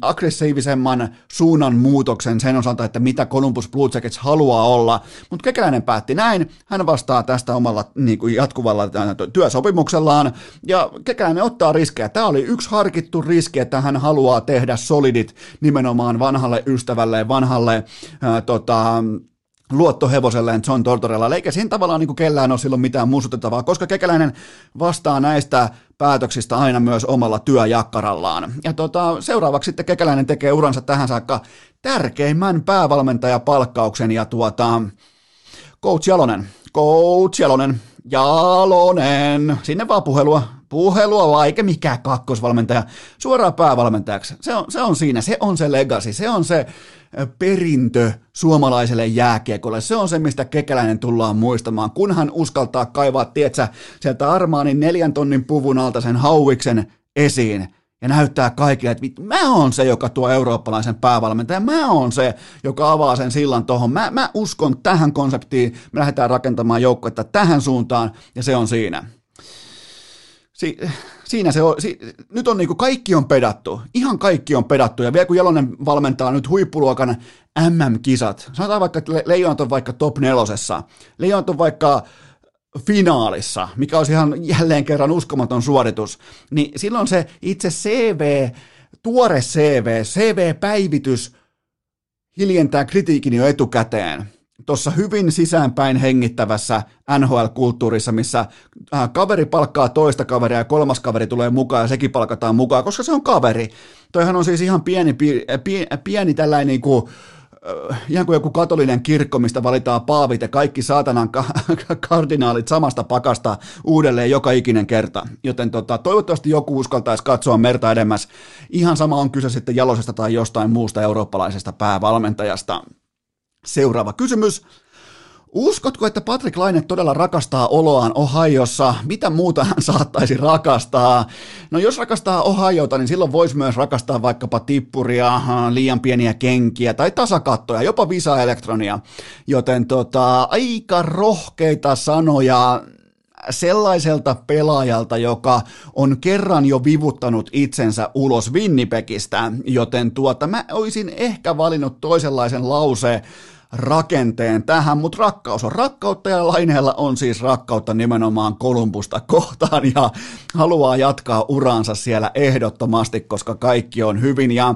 aggressiivisemman suunnan muutoksen sen osalta, että mitä Columbus Blue Jackets haluaa olla, mutta Kekäläinen päätti näin, hän vastaa tästä omalla niin kuin jatkuvalla työsopimuksellaan, ja Kekäläinen ottaa riskejä. Tämä oli yksi harkittu riski, että hän haluaa tehdä solidit nimenomaan vanhalle ystävälleen, vanhalle luottohevoselleen John Tortorella, eikä siinä tavallaan niin kuin kellään ole silloin mitään muistutettavaa, koska Kekäläinen vastaa näistä päätöksistä aina myös omalla työjakkarallaan. Ja seuraavaksi sitten Kekäläinen tekee uransa tähän saakka tärkeimmän päävalmentajapalkkauksen, ja Coach Jalonen, sinne vaan puhelua vai eikä mikään kakkosvalmentaja, suoraan päävalmentajaksi. Se on siinä, se on se legacy, se on se perintö suomalaiselle jääkiekolle, se on se, mistä Kekäläinen tullaan muistamaan, kun hän uskaltaa kaivaa, tietsä, sieltä Armaanin 4 tonnin puvun alta sen hauiksen esiin ja näyttää kaikille, että mä oon se, joka tuo eurooppalaisen päävalmentajan, mä oon se, joka avaa sen sillan tohon, mä uskon tähän konseptiin, me lähdetään rakentamaan joukkuetta tähän suuntaan, ja se on siinä. Siinä se on, nyt on niinku kaikki on pedattu, ihan kaikki on pedattu, ja vielä kun Jalonen valmentaa nyt huippuluokan MM-kisat, sanotaan vaikka, että Leijonat on vaikka top 4, Leijonat on vaikka finaalissa, mikä olisi ihan jälleen kerran uskomaton suoritus, niin silloin se itse CV, tuore CV, CV-päivitys hiljentää kritiikin jo etukäteen. Tuossa hyvin sisäänpäin hengittävässä NHL-kulttuurissa, missä kaveri palkkaa toista kaveria ja kolmas kaveri tulee mukaan ja sekin palkataan mukaan, koska se on kaveri. Toihan on siis ihan pieni tällainen niin kuin, ihan kuin joku katolinen kirkko, mistä valitaan paavit ja kaikki saatanan kardinaalit samasta pakasta uudelleen joka ikinen kerta. Joten toivottavasti joku uskaltaisi katsoa merta edemmäs. Ihan sama on kyse sitten Jalosesta tai jostain muusta eurooppalaisesta päävalmentajasta. Seuraava kysymys. Uskotko, että Patrik Laine todella rakastaa oloaan Ohiossa? Mitä muuta hän saattaisi rakastaa? No jos rakastaa Ohiota, niin silloin voisi myös rakastaa vaikkapa tippuria, liian pieniä kenkiä tai tasakattoja, jopa Visa Electronia. Joten aika rohkeita sanoja sellaiselta pelaajalta, joka on kerran jo vivuttanut itsensä ulos Winnipegistä, joten mä olisin ehkä valinnut toisenlaisen lauseen rakenteen tähän, mutta rakkaus on rakkautta, ja Laineella on siis rakkautta nimenomaan Columbusta kohtaan, ja haluaa jatkaa uransa siellä ehdottomasti, koska kaikki on hyvin, ja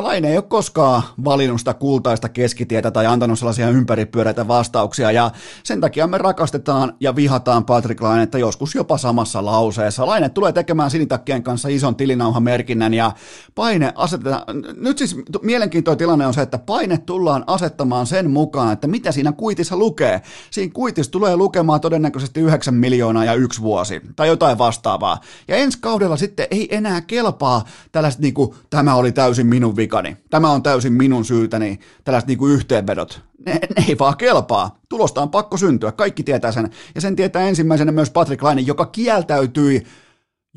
Laine ei ole koskaan valinnut sitä kultaista keskitietä tai antanut sellaisia ympäripyöreitä vastauksia, ja sen takia me rakastetaan ja vihataan Patrik Lainetta joskus jopa samassa lauseessa. Laine tulee tekemään sinitakkien kanssa ison tilinauhamerkinnän, ja paine asetetaan, nyt siis mielenkiintoinen tilanne on se, että paine tullaan asettamaan sen mukaan, että mitä siinä kuitissa lukee. Siinä kuitissa tulee lukemaan todennäköisesti 9 miljoonaa ja 1 vuosi tai jotain vastaavaa. Ja ensi kaudella sitten ei enää kelpaa tällaiset niinku, tämä oli täysin minun vikani, tämä on täysin minun syytäni, tällaiset niinku yhteenvedot. Ne ei vaan kelpaa. Tulosta on pakko syntyä, kaikki tietää sen. Ja sen tietää ensimmäisenä myös Patrik Laine, joka kieltäytyi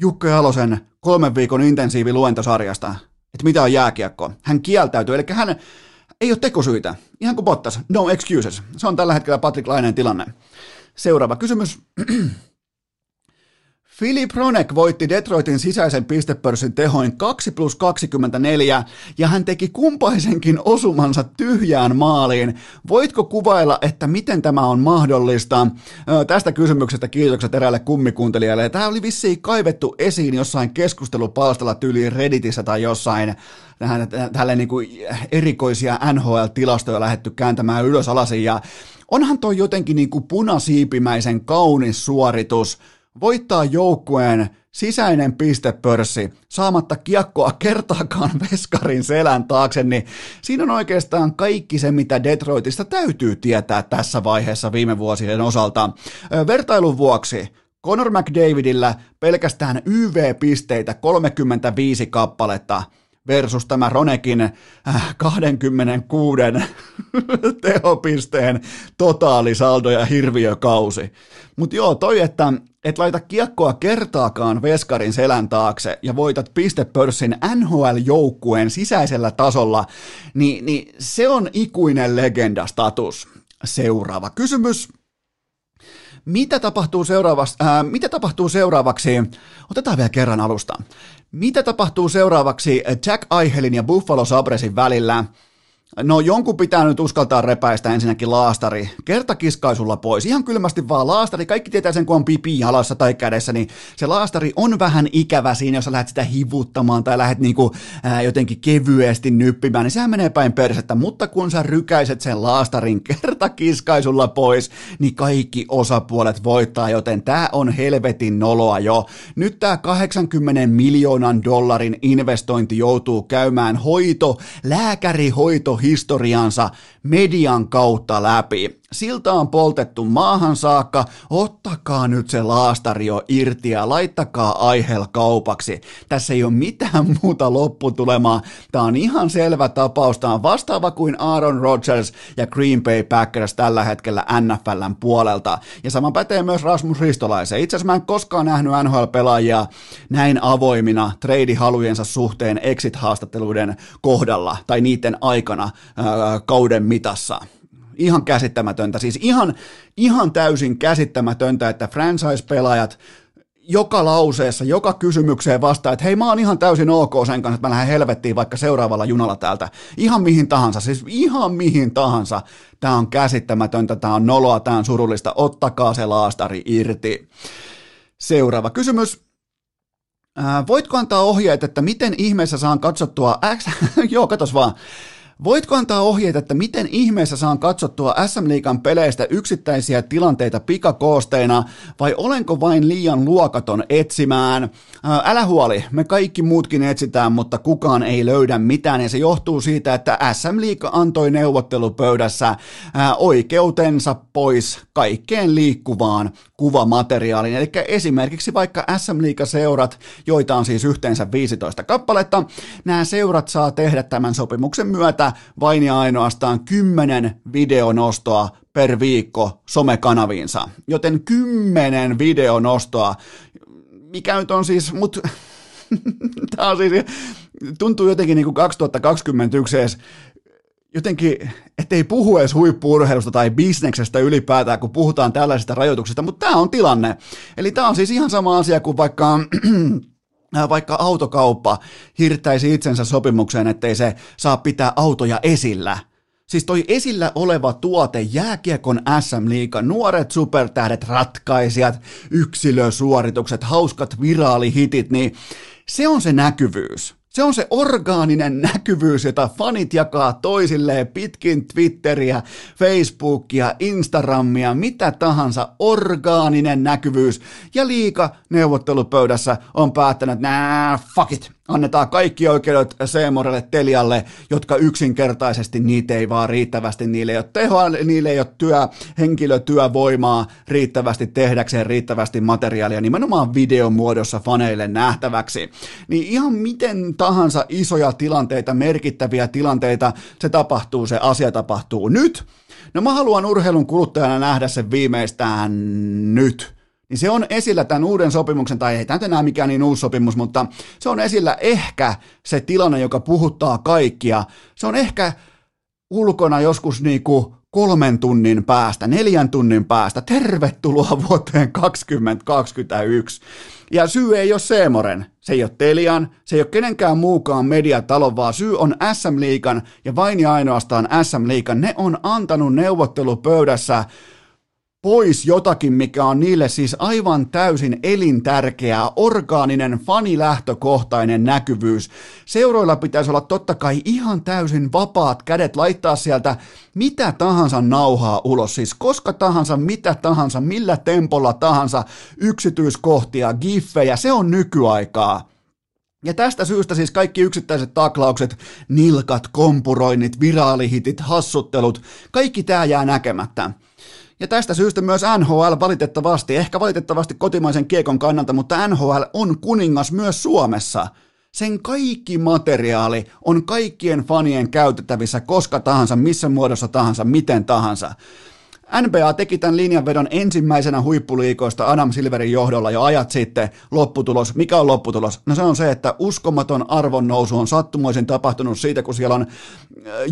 Jukka Jalosen 3 viikon intensiiviluentosarjasta, että mitä on jääkiekko. Hän kieltäytyi, eli hän ei ole tekosyitä, ihan kuin Bottas, no excuses. Se on tällä hetkellä Patrik Laineen tilanne. Seuraava kysymys. Filip Pronek voitti Detroitin sisäisen pistepörssin tehoin 2+24, ja hän teki kumpaisenkin osumansa tyhjään maaliin. Voitko kuvailla, että miten tämä on mahdollista? Tästä kysymyksestä kiitokset eräälle kummikuuntelijalle. Tämä oli vissiin kaivettu esiin jossain keskustelupalstalla tyyliin Redditissä tai jossain. Tälle niin kuin erikoisia NHL-tilastoja lähdetty kääntämään ylös alasin, ja onhan toi jotenkin niin kuin punasiipimäisen kaunis suoritus, voittaa joukkueen sisäinen pistepörssi saamatta kiekkoa kertaakaan veskarin selän taakse, niin siinä on oikeastaan kaikki se, mitä Detroitista täytyy tietää tässä vaiheessa viime vuosien osalta. Vertailun vuoksi Connor McDavidillä pelkästään YV-pisteitä 35 kappaletta, versus tämä Pronekin 26 tehopisteen totaalisaldo ja hirviökausi. Mutta joo, toi, että et laita kiekkoa kertaakaan veskarin selän taakse ja voitat pistepörssin NHL-joukkueen sisäisellä tasolla, niin se on ikuinen legendastatus. Seuraava kysymys. Mitä tapahtuu seuraavaksi? Otetaan vielä kerran alusta. Mitä tapahtuu seuraavaksi Jack Eichelin ja Buffalo Sabresin välillä? No jonkun pitää nyt uskaltaa repäistä ensinnäkin laastari. Kertakiskaisulla pois. Ihan kylmästi vaan laastari. Kaikki tietää sen, kun on pipi jalassa tai kädessä, niin se laastari on vähän ikävä siinä, jos sä lähdet sitä hivuttamaan tai lähdet niinku, jotenkin kevyesti nyppimään, niin sehän menee päin persettä. Mutta kun sä rykäiset sen laastarin kertakiskaisulla pois, niin kaikki osapuolet voittaa, joten tää on helvetin noloa jo. Nyt tää $80 miljoonan investointi joutuu käymään lääkärihoito historiansa median kautta läpi. Siltä on poltettu maahan saakka, ottakaa nyt se laastario irti ja laittakaa Eichel kaupaksi. Tässä ei ole mitään muuta lopputulemaa, tämä on ihan selvä tapaus, tämä on vastaava kuin Aaron Rodgers ja Green Bay Packers tällä hetkellä NFLn puolelta. Ja sama pätee myös Rasmus Ristolaiseen. Itse asiassa mä en koskaan nähnyt NHL-pelaajia näin avoimina treidihalujensa suhteen exit-haastatteluiden kohdalla tai niiden aikana kauden mitassa. Ihan käsittämätöntä, siis ihan täysin käsittämätöntä, että franchise-pelaajat joka lauseessa, joka kysymykseen vastaa, että hei, mä oon ihan täysin ok sen kanssa, että mä lähden helvettiin vaikka seuraavalla junalla täältä. Ihan mihin tahansa, siis ihan mihin tahansa. Tää on käsittämätöntä, tää on noloa, tää on surullista, ottakaa se laastari irti. Seuraava kysymys. Voitko antaa ohjeet, että miten ihmeessä saan katsottua X? Joo, katos vaan. Voitko antaa ohjeita, että miten ihmeessä saan katsottua SM-liigan peleistä yksittäisiä tilanteita pikakoosteina, vai olenko vain liian luokaton etsimään? Älä huoli, me kaikki muutkin etsitään, mutta kukaan ei löydä mitään, ja se johtuu siitä, että SM-liiga antoi neuvottelupöydässä oikeutensa pois kaikkeen liikkuvaan kuvamateriaaliin. Eli esimerkiksi vaikka SM-liigaseurat, joita on siis yhteensä 15 kappaletta, nämä seurat saa tehdä tämän sopimuksen myötä vain ja ainoastaan 10 videonostoa per viikko somekanaviinsa. Joten 10 videonostoa, mikä nyt on siis, mut tämä on siis, tuntuu jotenkin niin kuin 2021 edes, jotenkin, ettei puhu edes huippu-urheilusta tai bisneksestä ylipäätään, kun puhutaan tällaisista rajoituksista, mutta tämä on tilanne. Eli tämä on siis ihan sama asia kuin vaikka autokauppa hirtäisi itsensä sopimukseen, ettei se saa pitää autoja esillä. Siis toi esillä oleva tuote, jääkiekon SM-liiga, nuoret supertähdet, ratkaisijat, yksilösuoritukset, hauskat viraalihitit, niin se on se näkyvyys. Se on se orgaaninen näkyvyys, jota fanit jakaa toisilleen pitkin Twitteriä, Facebookia, Instagramia, mitä tahansa, orgaaninen näkyvyys. Ja liiga neuvottelupöydässä on päättänyt, nää, fuck it, annetaan kaikki oikeudet Seemorelle, Telialle, jotka yksinkertaisesti niitä ei vaan riittävästi, niille ei ole tehoa, niille ei ole henkilötyövoimaa riittävästi tehdäkseen riittävästi materiaalia nimenomaan videomuodossa faneille nähtäväksi. Niin ihan miten tahansa isoja tilanteita, merkittäviä tilanteita, se asia tapahtuu nyt. No mä haluan urheilun kuluttajana nähdä sen viimeistään nyt. Niin se on esillä tämän uuden sopimuksen, tai ei tämä nyt enää mikään niin uusi sopimus, mutta se on esillä ehkä se tilanne, joka puhuttaa kaikkia. Se on ehkä ulkona joskus niinku 3 tunnin päästä, 4 tunnin päästä. Tervetuloa vuoteen 2021. Ja syy ei ole Seemoren, se ei ole Telian, se ei ole kenenkään muukaan mediatalon, vaan syy on SM-liigan ja vain ja ainoastaan SM-liigan. Ne on antanut neuvottelupöydässä pois jotakin, mikä on niille siis aivan täysin elintärkeää, orgaaninen, fanilähtökohtainen näkyvyys. Seuroilla pitäisi olla totta kai ihan täysin vapaat kädet laittaa sieltä mitä tahansa nauhaa ulos, siis koska tahansa, mitä tahansa, millä tempolla tahansa, yksityiskohtia, giffejä, se on nykyaikaa. Ja tästä syystä siis kaikki yksittäiset taklaukset, nilkat, kompuroinnit, viraalihitit, hassuttelut, kaikki tämä jää näkemättä. Ja tästä syystä myös NHL valitettavasti, ehkä valitettavasti kotimaisen kiekon kannalta, mutta NHL on kuningas myös Suomessa. Sen kaikki materiaali on kaikkien fanien käytettävissä koska tahansa, missä muodossa tahansa, miten tahansa. NBA teki tämän linjanvedon ensimmäisenä huippuliikoista Adam Silverin johdolla jo ajat sitten. Lopputulos. Mikä on lopputulos? No se on se, että uskomaton arvonnousu on sattumoisin tapahtunut siitä, kun siellä on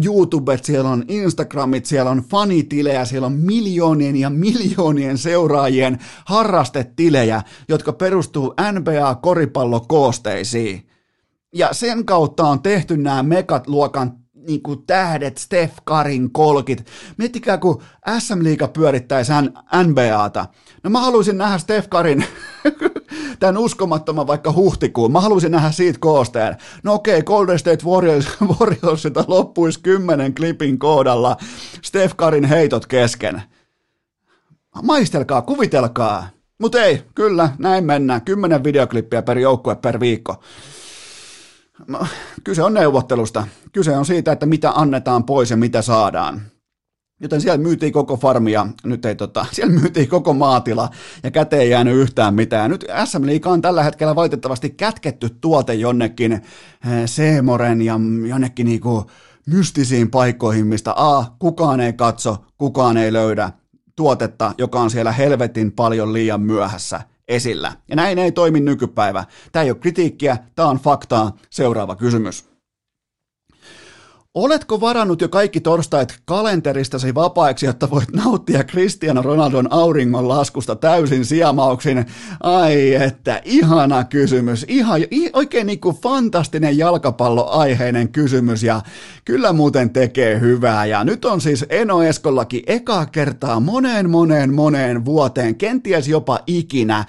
YouTubet, siellä on Instagramit, siellä on fanitilejä, siellä on miljoonien ja miljoonien seuraajien harrastetilejä, jotka perustuu NBA-koripallokoosteisiin. Ja sen kautta on tehty nämä megatluokan niin kuin tähdet, Steph Karin kolkit. Miettikää, kun SM-liiga pyörittäisi NBAta. No mä haluaisin nähdä Steph Karin tämän uskomattoman vaikka huhtikuun. Mä haluaisin nähdä siitä koosteen. No okei, Golden State Warriorsilta loppuisi 10 klipin koodalla Steph Karin heitot kesken. Maistelkaa, kuvitelkaa. Mut ei, kyllä, näin mennään. 10 videoklippiä per joukkue per viikko. Kyse on neuvottelusta. Kyse on siitä, että mitä annetaan pois ja mitä saadaan. Joten siellä myytiin koko farmia, nyt ei siellä myytiin koko maatila ja käteen ei jäänyt yhtään mitään. Nyt SM-liiga on tällä hetkellä valitettavasti kätketty tuote jonnekin Seemoren ja jonnekin niinku mystisiin paikkoihin, mistä kukaan ei katso, kukaan ei löydä tuotetta, joka on siellä helvetin paljon liian myöhässä esillä. Ja näin ei toimi nykypäivä. Tämä ei ole kritiikkiä, tämä on faktaa. Seuraava kysymys. Oletko varannut jo kaikki torstait kalenteristasi vapaiksi, jotta voit nauttia Cristiano Ronaldon auringon laskusta täysin siamauksin? Ai että, ihana kysymys. Oikein niin kuin fantastinen jalkapalloaiheinen kysymys ja kyllä muuten tekee hyvää. Ja nyt on siis Eno Eskollakin ekaa kertaa moneen vuoteen, kenties jopa ikinä.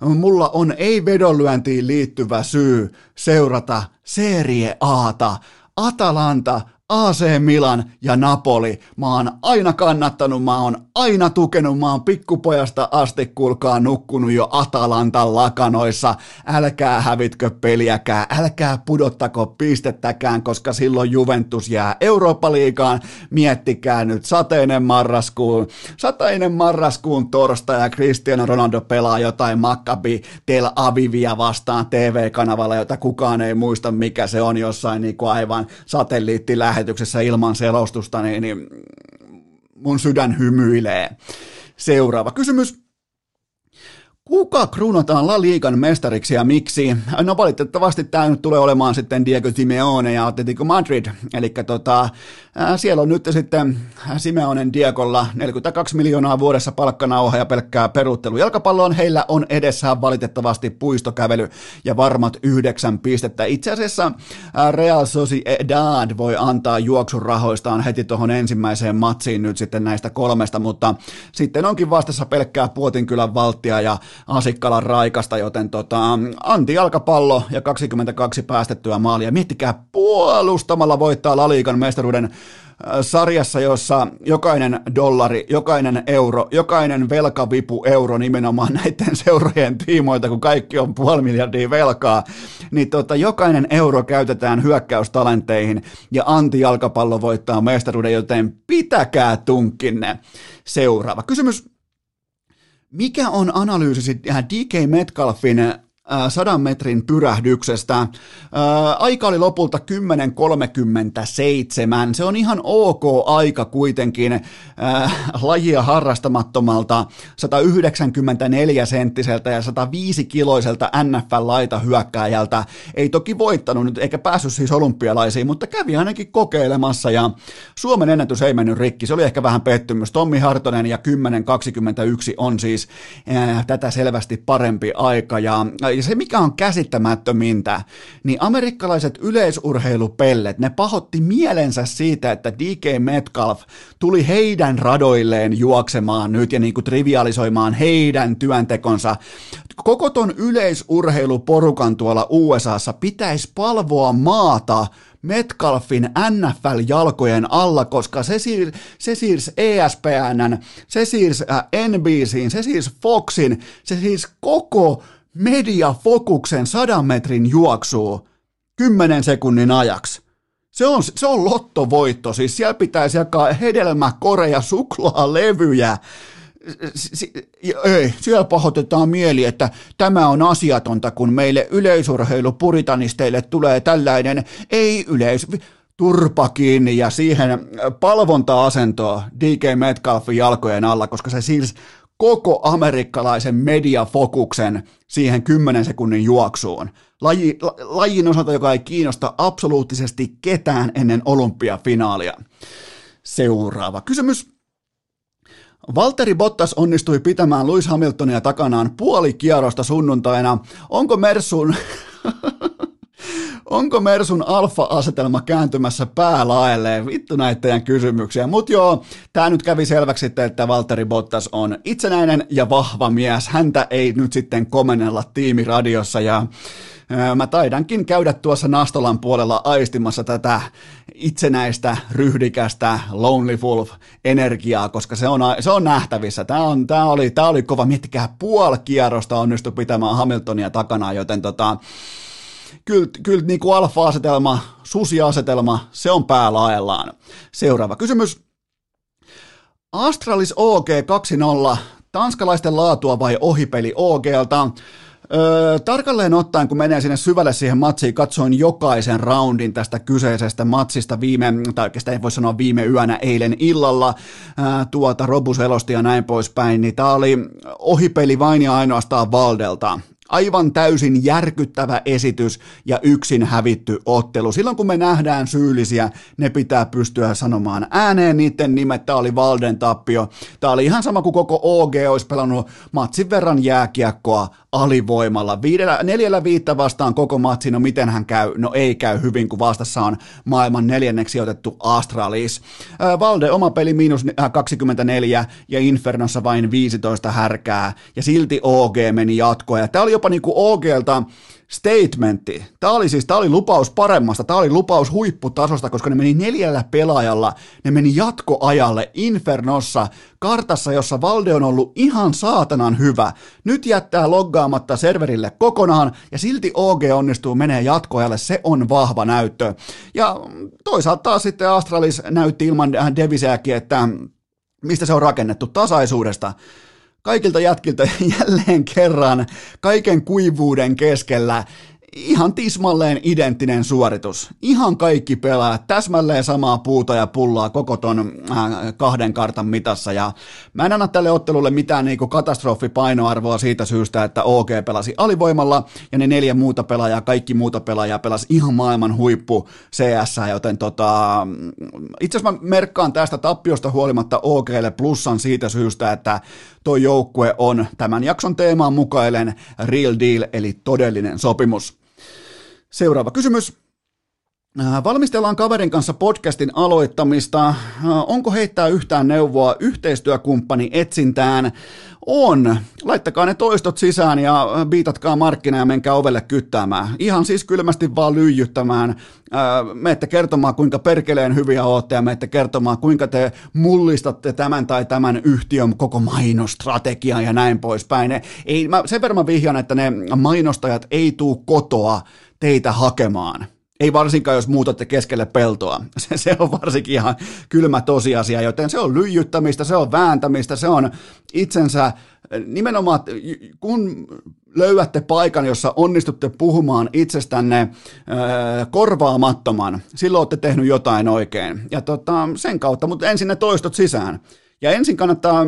Mulla on ei-vedonlyöntiin liittyvä syy seurata Serie A:ta. Atalanta, AC Milan ja Napoli. Mä oon aina kannattanut, mä oon aina tukenut, mä oon pikkupojasta asti, kuulkaa, nukkunut jo Atalantan lakanoissa. Älkää hävitkö peliäkään, älkää pudottako pistettäkään, koska silloin Juventus jää Eurooppa-liigaan. Miettikää nyt satainen marraskuun torstai ja Cristiano Ronaldo pelaa jotain Maccabi Tel Avivia vastaan TV-kanavalla, jota kukaan ei muista, mikä se on jossain niin kuin aivan satelliittilähetyksessä ilman selostusta, niin mun sydän hymyilee. Seuraava kysymys. Kuka kruunataan La Ligan mestariksi ja miksi? No valitettavasti tämä nyt tulee olemaan sitten Diego Simeone ja Atletico Madrid. Eli siellä on nyt sitten Simeonen Diegolla 42 miljoonaa vuodessa palkkanauha ja pelkkää peruuttelu jalkapalloon. Heillä on edessään valitettavasti puistokävely ja varmat 9 pistettä. Itse asiassa Real Sociedad voi antaa juoksurahoistaan heti tuohon ensimmäiseen matsiin nyt sitten näistä 3, mutta sitten onkin vastassa pelkkää Puotinkylän valttia ja Asikkalan raikasta, joten anti-jalkapallo ja 22 päästettyä maalia. Miettikää, puolustamalla voittaa La Ligan mestaruuden sarjassa, jossa jokainen dollari, jokainen euro, jokainen velkavipu euro nimenomaan näiden seurojen tiimoilta, kun kaikki on 500 miljoonaa velkaa, niin jokainen euro käytetään hyökkäystalenteihin ja anti-jalkapallo voittaa mestaruuden, joten pitäkää tunkkinne. Seuraava kysymys. Mikä on analyysisi DK Metcalfin 100 metrin pyrähdyksestä? Aika oli lopulta 10.37. Se on ihan ok aika kuitenkin lajia harrastamattomalta 194 senttiseltä ja 105 kiloiselta NFL-laita hyökkääjältä. Ei toki voittanut nyt eikä päässyt siis olympialaisiin, mutta kävi ainakin kokeilemassa ja Suomen ennätys ei mennyt rikki. Se oli ehkä vähän pettymys. Tommi Hartonen ja 10.21 on siis tätä selvästi parempi aika ja se, mikä on käsittämättömintä, niin amerikkalaiset yleisurheilupellet, ne pahoitti mielensä siitä, että DK Metcalf tuli heidän radoilleen juoksemaan nyt ja niin kuin trivialisoimaan heidän työntekonsa. Koko ton yleisurheiluporukan tuolla USAssa pitäisi palvoa maata Metcalfin NFL-jalkojen alla, koska se siirsi ESPN:n, se siirsi NBC:n, se siirsi Foxin, se siirsi koko mediafokuksen 100 metrin juoksuu 10 sekunnin ajaksi. Se on lottovoitto, siis siellä pitäisi jakaa hedelmäkoreja, suklaalevyjä. Ei, siellä pahoitetaan mieli, että tämä on asiatonta, kun meille yleisurheilupuritannisteille tulee tällainen ei-yleis... turpakin ja siihen palvonta-asentoon DK Metcalfin jalkojen alla, koska se siirsi koko amerikkalaisen mediafokuksen siihen 10 sekunnin juoksuun. Lajin osalta, joka ei kiinnosta absoluuttisesti ketään ennen olympiafinaalia. Seuraava kysymys. Valtteri Bottas onnistui pitämään Lewis Hamiltonia takanaan puoli kierrosta sunnuntaina. Onko Mersun alfa-asetelma kääntymässä päälaelleen? Vittu näiden kysymyksiä. Mutta joo, tämä nyt kävi selväksi sitten, että Valtteri Bottas on itsenäinen ja vahva mies. Häntä ei nyt sitten komennella tiimiradiossa ja mä taidankin käydä tuossa Nastolan puolella aistimassa tätä itsenäistä, ryhdikästä Lonely Wolf-energiaa, koska se on nähtävissä. Tämä oli kova, miettikää, puoli kierrosta onnistui pitämään Hamiltonia takana, joten kyllä niin kuin alfa-asetelma, susi-asetelma, se on päälaellaan. Seuraava kysymys. Astralis OG 2-0, tanskalaisten laatua vai ohipeli OGlta? Tarkalleen ottaen, kun menee sinne syvälle siihen matsiin, katsoin jokaisen roundin tästä kyseisestä matsista tai oikeastaan ei voi sanoa viime yönä, eilen illalla, Robuselosti ja näin poispäin, niin tämä oli ohipeli vain ja ainoastaan Valdelta. Aivan täysin järkyttävä esitys ja yksin hävitty ottelu. Silloin kun me nähdään syyllisiä, ne pitää pystyä sanomaan ääneen niiden nimet. Tämä oli Valden tappio. Tämä oli ihan sama kuin koko OG olisi pelannut matsin verran jääkiekkoa alivoimalla. 4-5 vastaan koko matsi, no miten hän käy? No ei käy hyvin, kun vastassa on maailman 4. otettu Astralis. Valde oma peli -24 ja Infernossa vain 15 härkää ja silti OG meni jatkoon. Ja tämä oli jopa niin kuin OGlta statementti. Tämä oli lupaus paremmasta, tämä oli lupaus huipputasosta, koska ne meni 4 pelaajalla, ne meni jatkoajalle Infernossa, kartassa, jossa Valde on ollut ihan saatanan hyvä. Nyt jättää loggaamatta serverille kokonaan, ja silti OG onnistuu menee jatkoajalle, se on vahva näyttö. Ja toisaalta taas sitten Astralis näytti ilman Deviseäkin, että mistä se on rakennettu, tasaisuudesta. Kaikilta jätkiltä jälleen kerran, kaiken kuivuuden keskellä, ihan tismalleen identtinen suoritus. Ihan kaikki pelaajat, täsmälleen samaa puuta ja pullaa koko ton 2 kartan mitassa. Ja mä en anna tälle ottelulle mitään niinku katastrofipainoarvoa siitä syystä, että OG pelasi alivoimalla ja ne 4 muuta pelaajaa, kaikki muuta pelaajaa pelasi ihan maailman huippu CS. Joten itse asiassa mä merkkaan tästä tappiosta huolimatta OGlle plussan siitä syystä, että tuo joukkue on tämän jakson teemaan mukailen real deal eli todellinen sopimus. Seuraava kysymys. Valmistellaan kaverin kanssa podcastin aloittamista. Onko heittää yhtään neuvoa yhteistyökumppani etsintään? On. Laittakaa ne toistot sisään ja biitatkaa markkina ja menkää ovelle kyttäämään. Ihan siis kylmästi vaan lyijyttämään. Menette kertomaan, kuinka perkeleen hyviä ootte ja menette kertomaan, kuinka te mullistatte tämän tai tämän yhtiön koko mainostrategian ja näin poispäin. Sen verran vihjan, että ne mainostajat ei tuu kotoa teitä hakemaan. Ei varsinkaan, jos muutatte keskelle peltoa. Se on varsinkin ihan kylmä tosiasia, joten se on lyijyttämistä, se on vääntämistä, se on itsensä nimenomaan, kun löydätte paikan, jossa onnistutte puhumaan itsestänne korvaamattoman, silloin olette tehnyt jotain oikein. Ja sen kautta, mutta ensin ne toistot sisään. Ja ensin kannattaa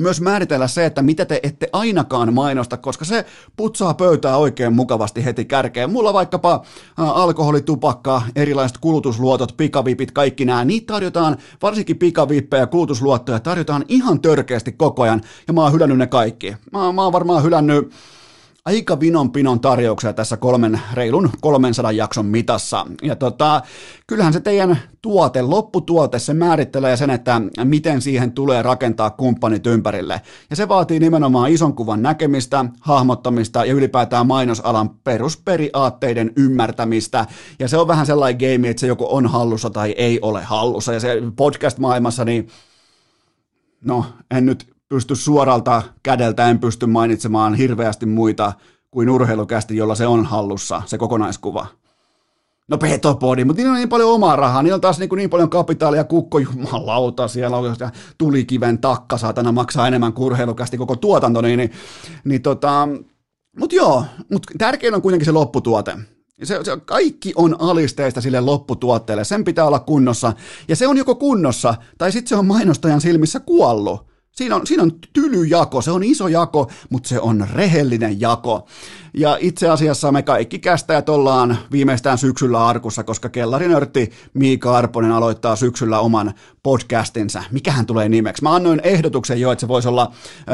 myös määritellä se, että mitä te ette ainakaan mainosta, koska se putsaa pöytää oikein mukavasti heti kärkeen. Mulla vaikkapa alkoholi, tupakka, erilaiset kulutusluotot, pikavipit, kaikki nämä, niitä tarjotaan, varsinkin pikavippejä, kulutusluottoja tarjotaan ihan törkeästi koko ajan, ja mä oon hylännyt ne kaikki. Mä oon varmaan hylännyt aika vinon pinon tarjouksia tässä reilun 300 jakson mitassa. Ja kyllähän se teidän lopputuote, se määrittelee sen, että miten siihen tulee rakentaa kumppanit ympärille. Ja se vaatii nimenomaan ison kuvan näkemistä, hahmottamista ja ylipäätään mainosalan perusperiaatteiden ymmärtämistä. Ja se on vähän sellainen game, että se joko on hallussa tai ei ole hallussa. Ja se podcast-maailmassa, niin no en nyt pysty suoralta kädeltä, en pysty mainitsemaan hirveästi muita kuin urheilukästi, jolla se on hallussa, se kokonaiskuva. No Petopodi, mutta niillä on niin paljon omaa rahaa, niillä on taas niin paljon kapitaalia, Kukko, jumalauta, siellä on Tulikiven takka, saatana maksaa enemmän kuin urheilukästi koko tuotanto, mutta tärkein on kuitenkin se lopputuote. Se kaikki on alisteista sille lopputuotteelle, sen pitää olla kunnossa, ja se on joko kunnossa, tai sitten se on mainostajan silmissä kuollut. Siinä on tylyjako, se on iso jako, mutta se on rehellinen jako. Ja itse asiassa me kaikki kästäjät ollaan viimeistään syksyllä arkussa, koska kellarinörtti Miika Arponen aloittaa syksyllä oman podcastinsa. Mikähän tulee nimeksi? Mä annoin ehdotuksen jo, että se voisi olla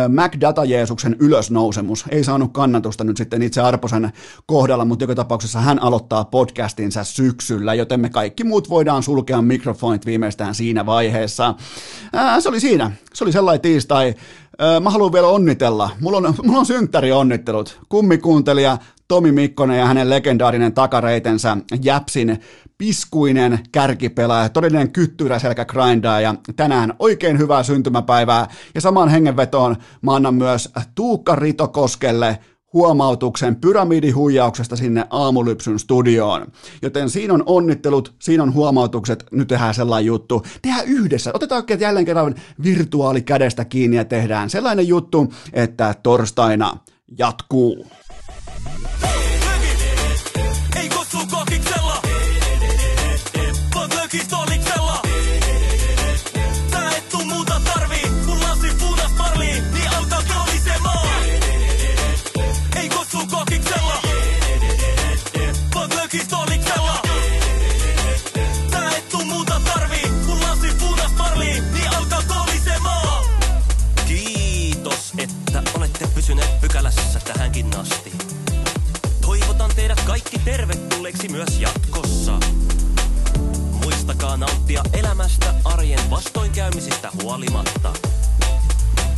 McData-Jeesuksen ylösnousemus. Ei saanut kannatusta nyt sitten itse Arposen kohdalla, mutta joka tapauksessa hän aloittaa podcastinsa syksyllä, joten me kaikki muut voidaan sulkea mikrofonit viimeistään siinä vaiheessa. Se oli siinä. Se oli sellainen tiistai. Mä haluan vielä onnitella. Mulla on synttärionnittelut. Kummikuuntelija Tomi Mikkonen ja hänen legendaarinen takareitensä Jäpsin piskuinen kärkipelaaja, todellinen kyttyräselkägrindaaja. Tänään oikein hyvää syntymäpäivää ja samaan hengenvetoon mä annan myös Tuukka Ritokoskelle huomautuksen pyramidihuijauksesta sinne aamulypsyn studioon. Joten siinä on onnittelut, siinä on huomautukset, nyt tehdään sellainen juttu. Tehdään yhdessä, otetaan oikein jälleen kerran virtuaalikädestä kiinni ja tehdään sellainen juttu, että torstaina jatkuu. Ei kutsu kokiksella, vaan lökis toliksella. Tää et tuu muuta tarvii, kun lasi puutas parlii, niin auta kolisemaan. Ei kutsu kokiksella, vaan lökis toliksella. Tää et tuu muuta tarvii, kun lasi puutas parlii, niin auta kolisemaan. Kiitos, että olette pysyneet pykälässä tähänkin asti. Toivotan teidät kaikki tervetulleeksi myös jatkossa. Muistakaa nauttia elämästä arjen vastoinkäymisistä huolimatta.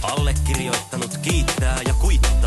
Allekirjoittanut kiittää ja kuittaa.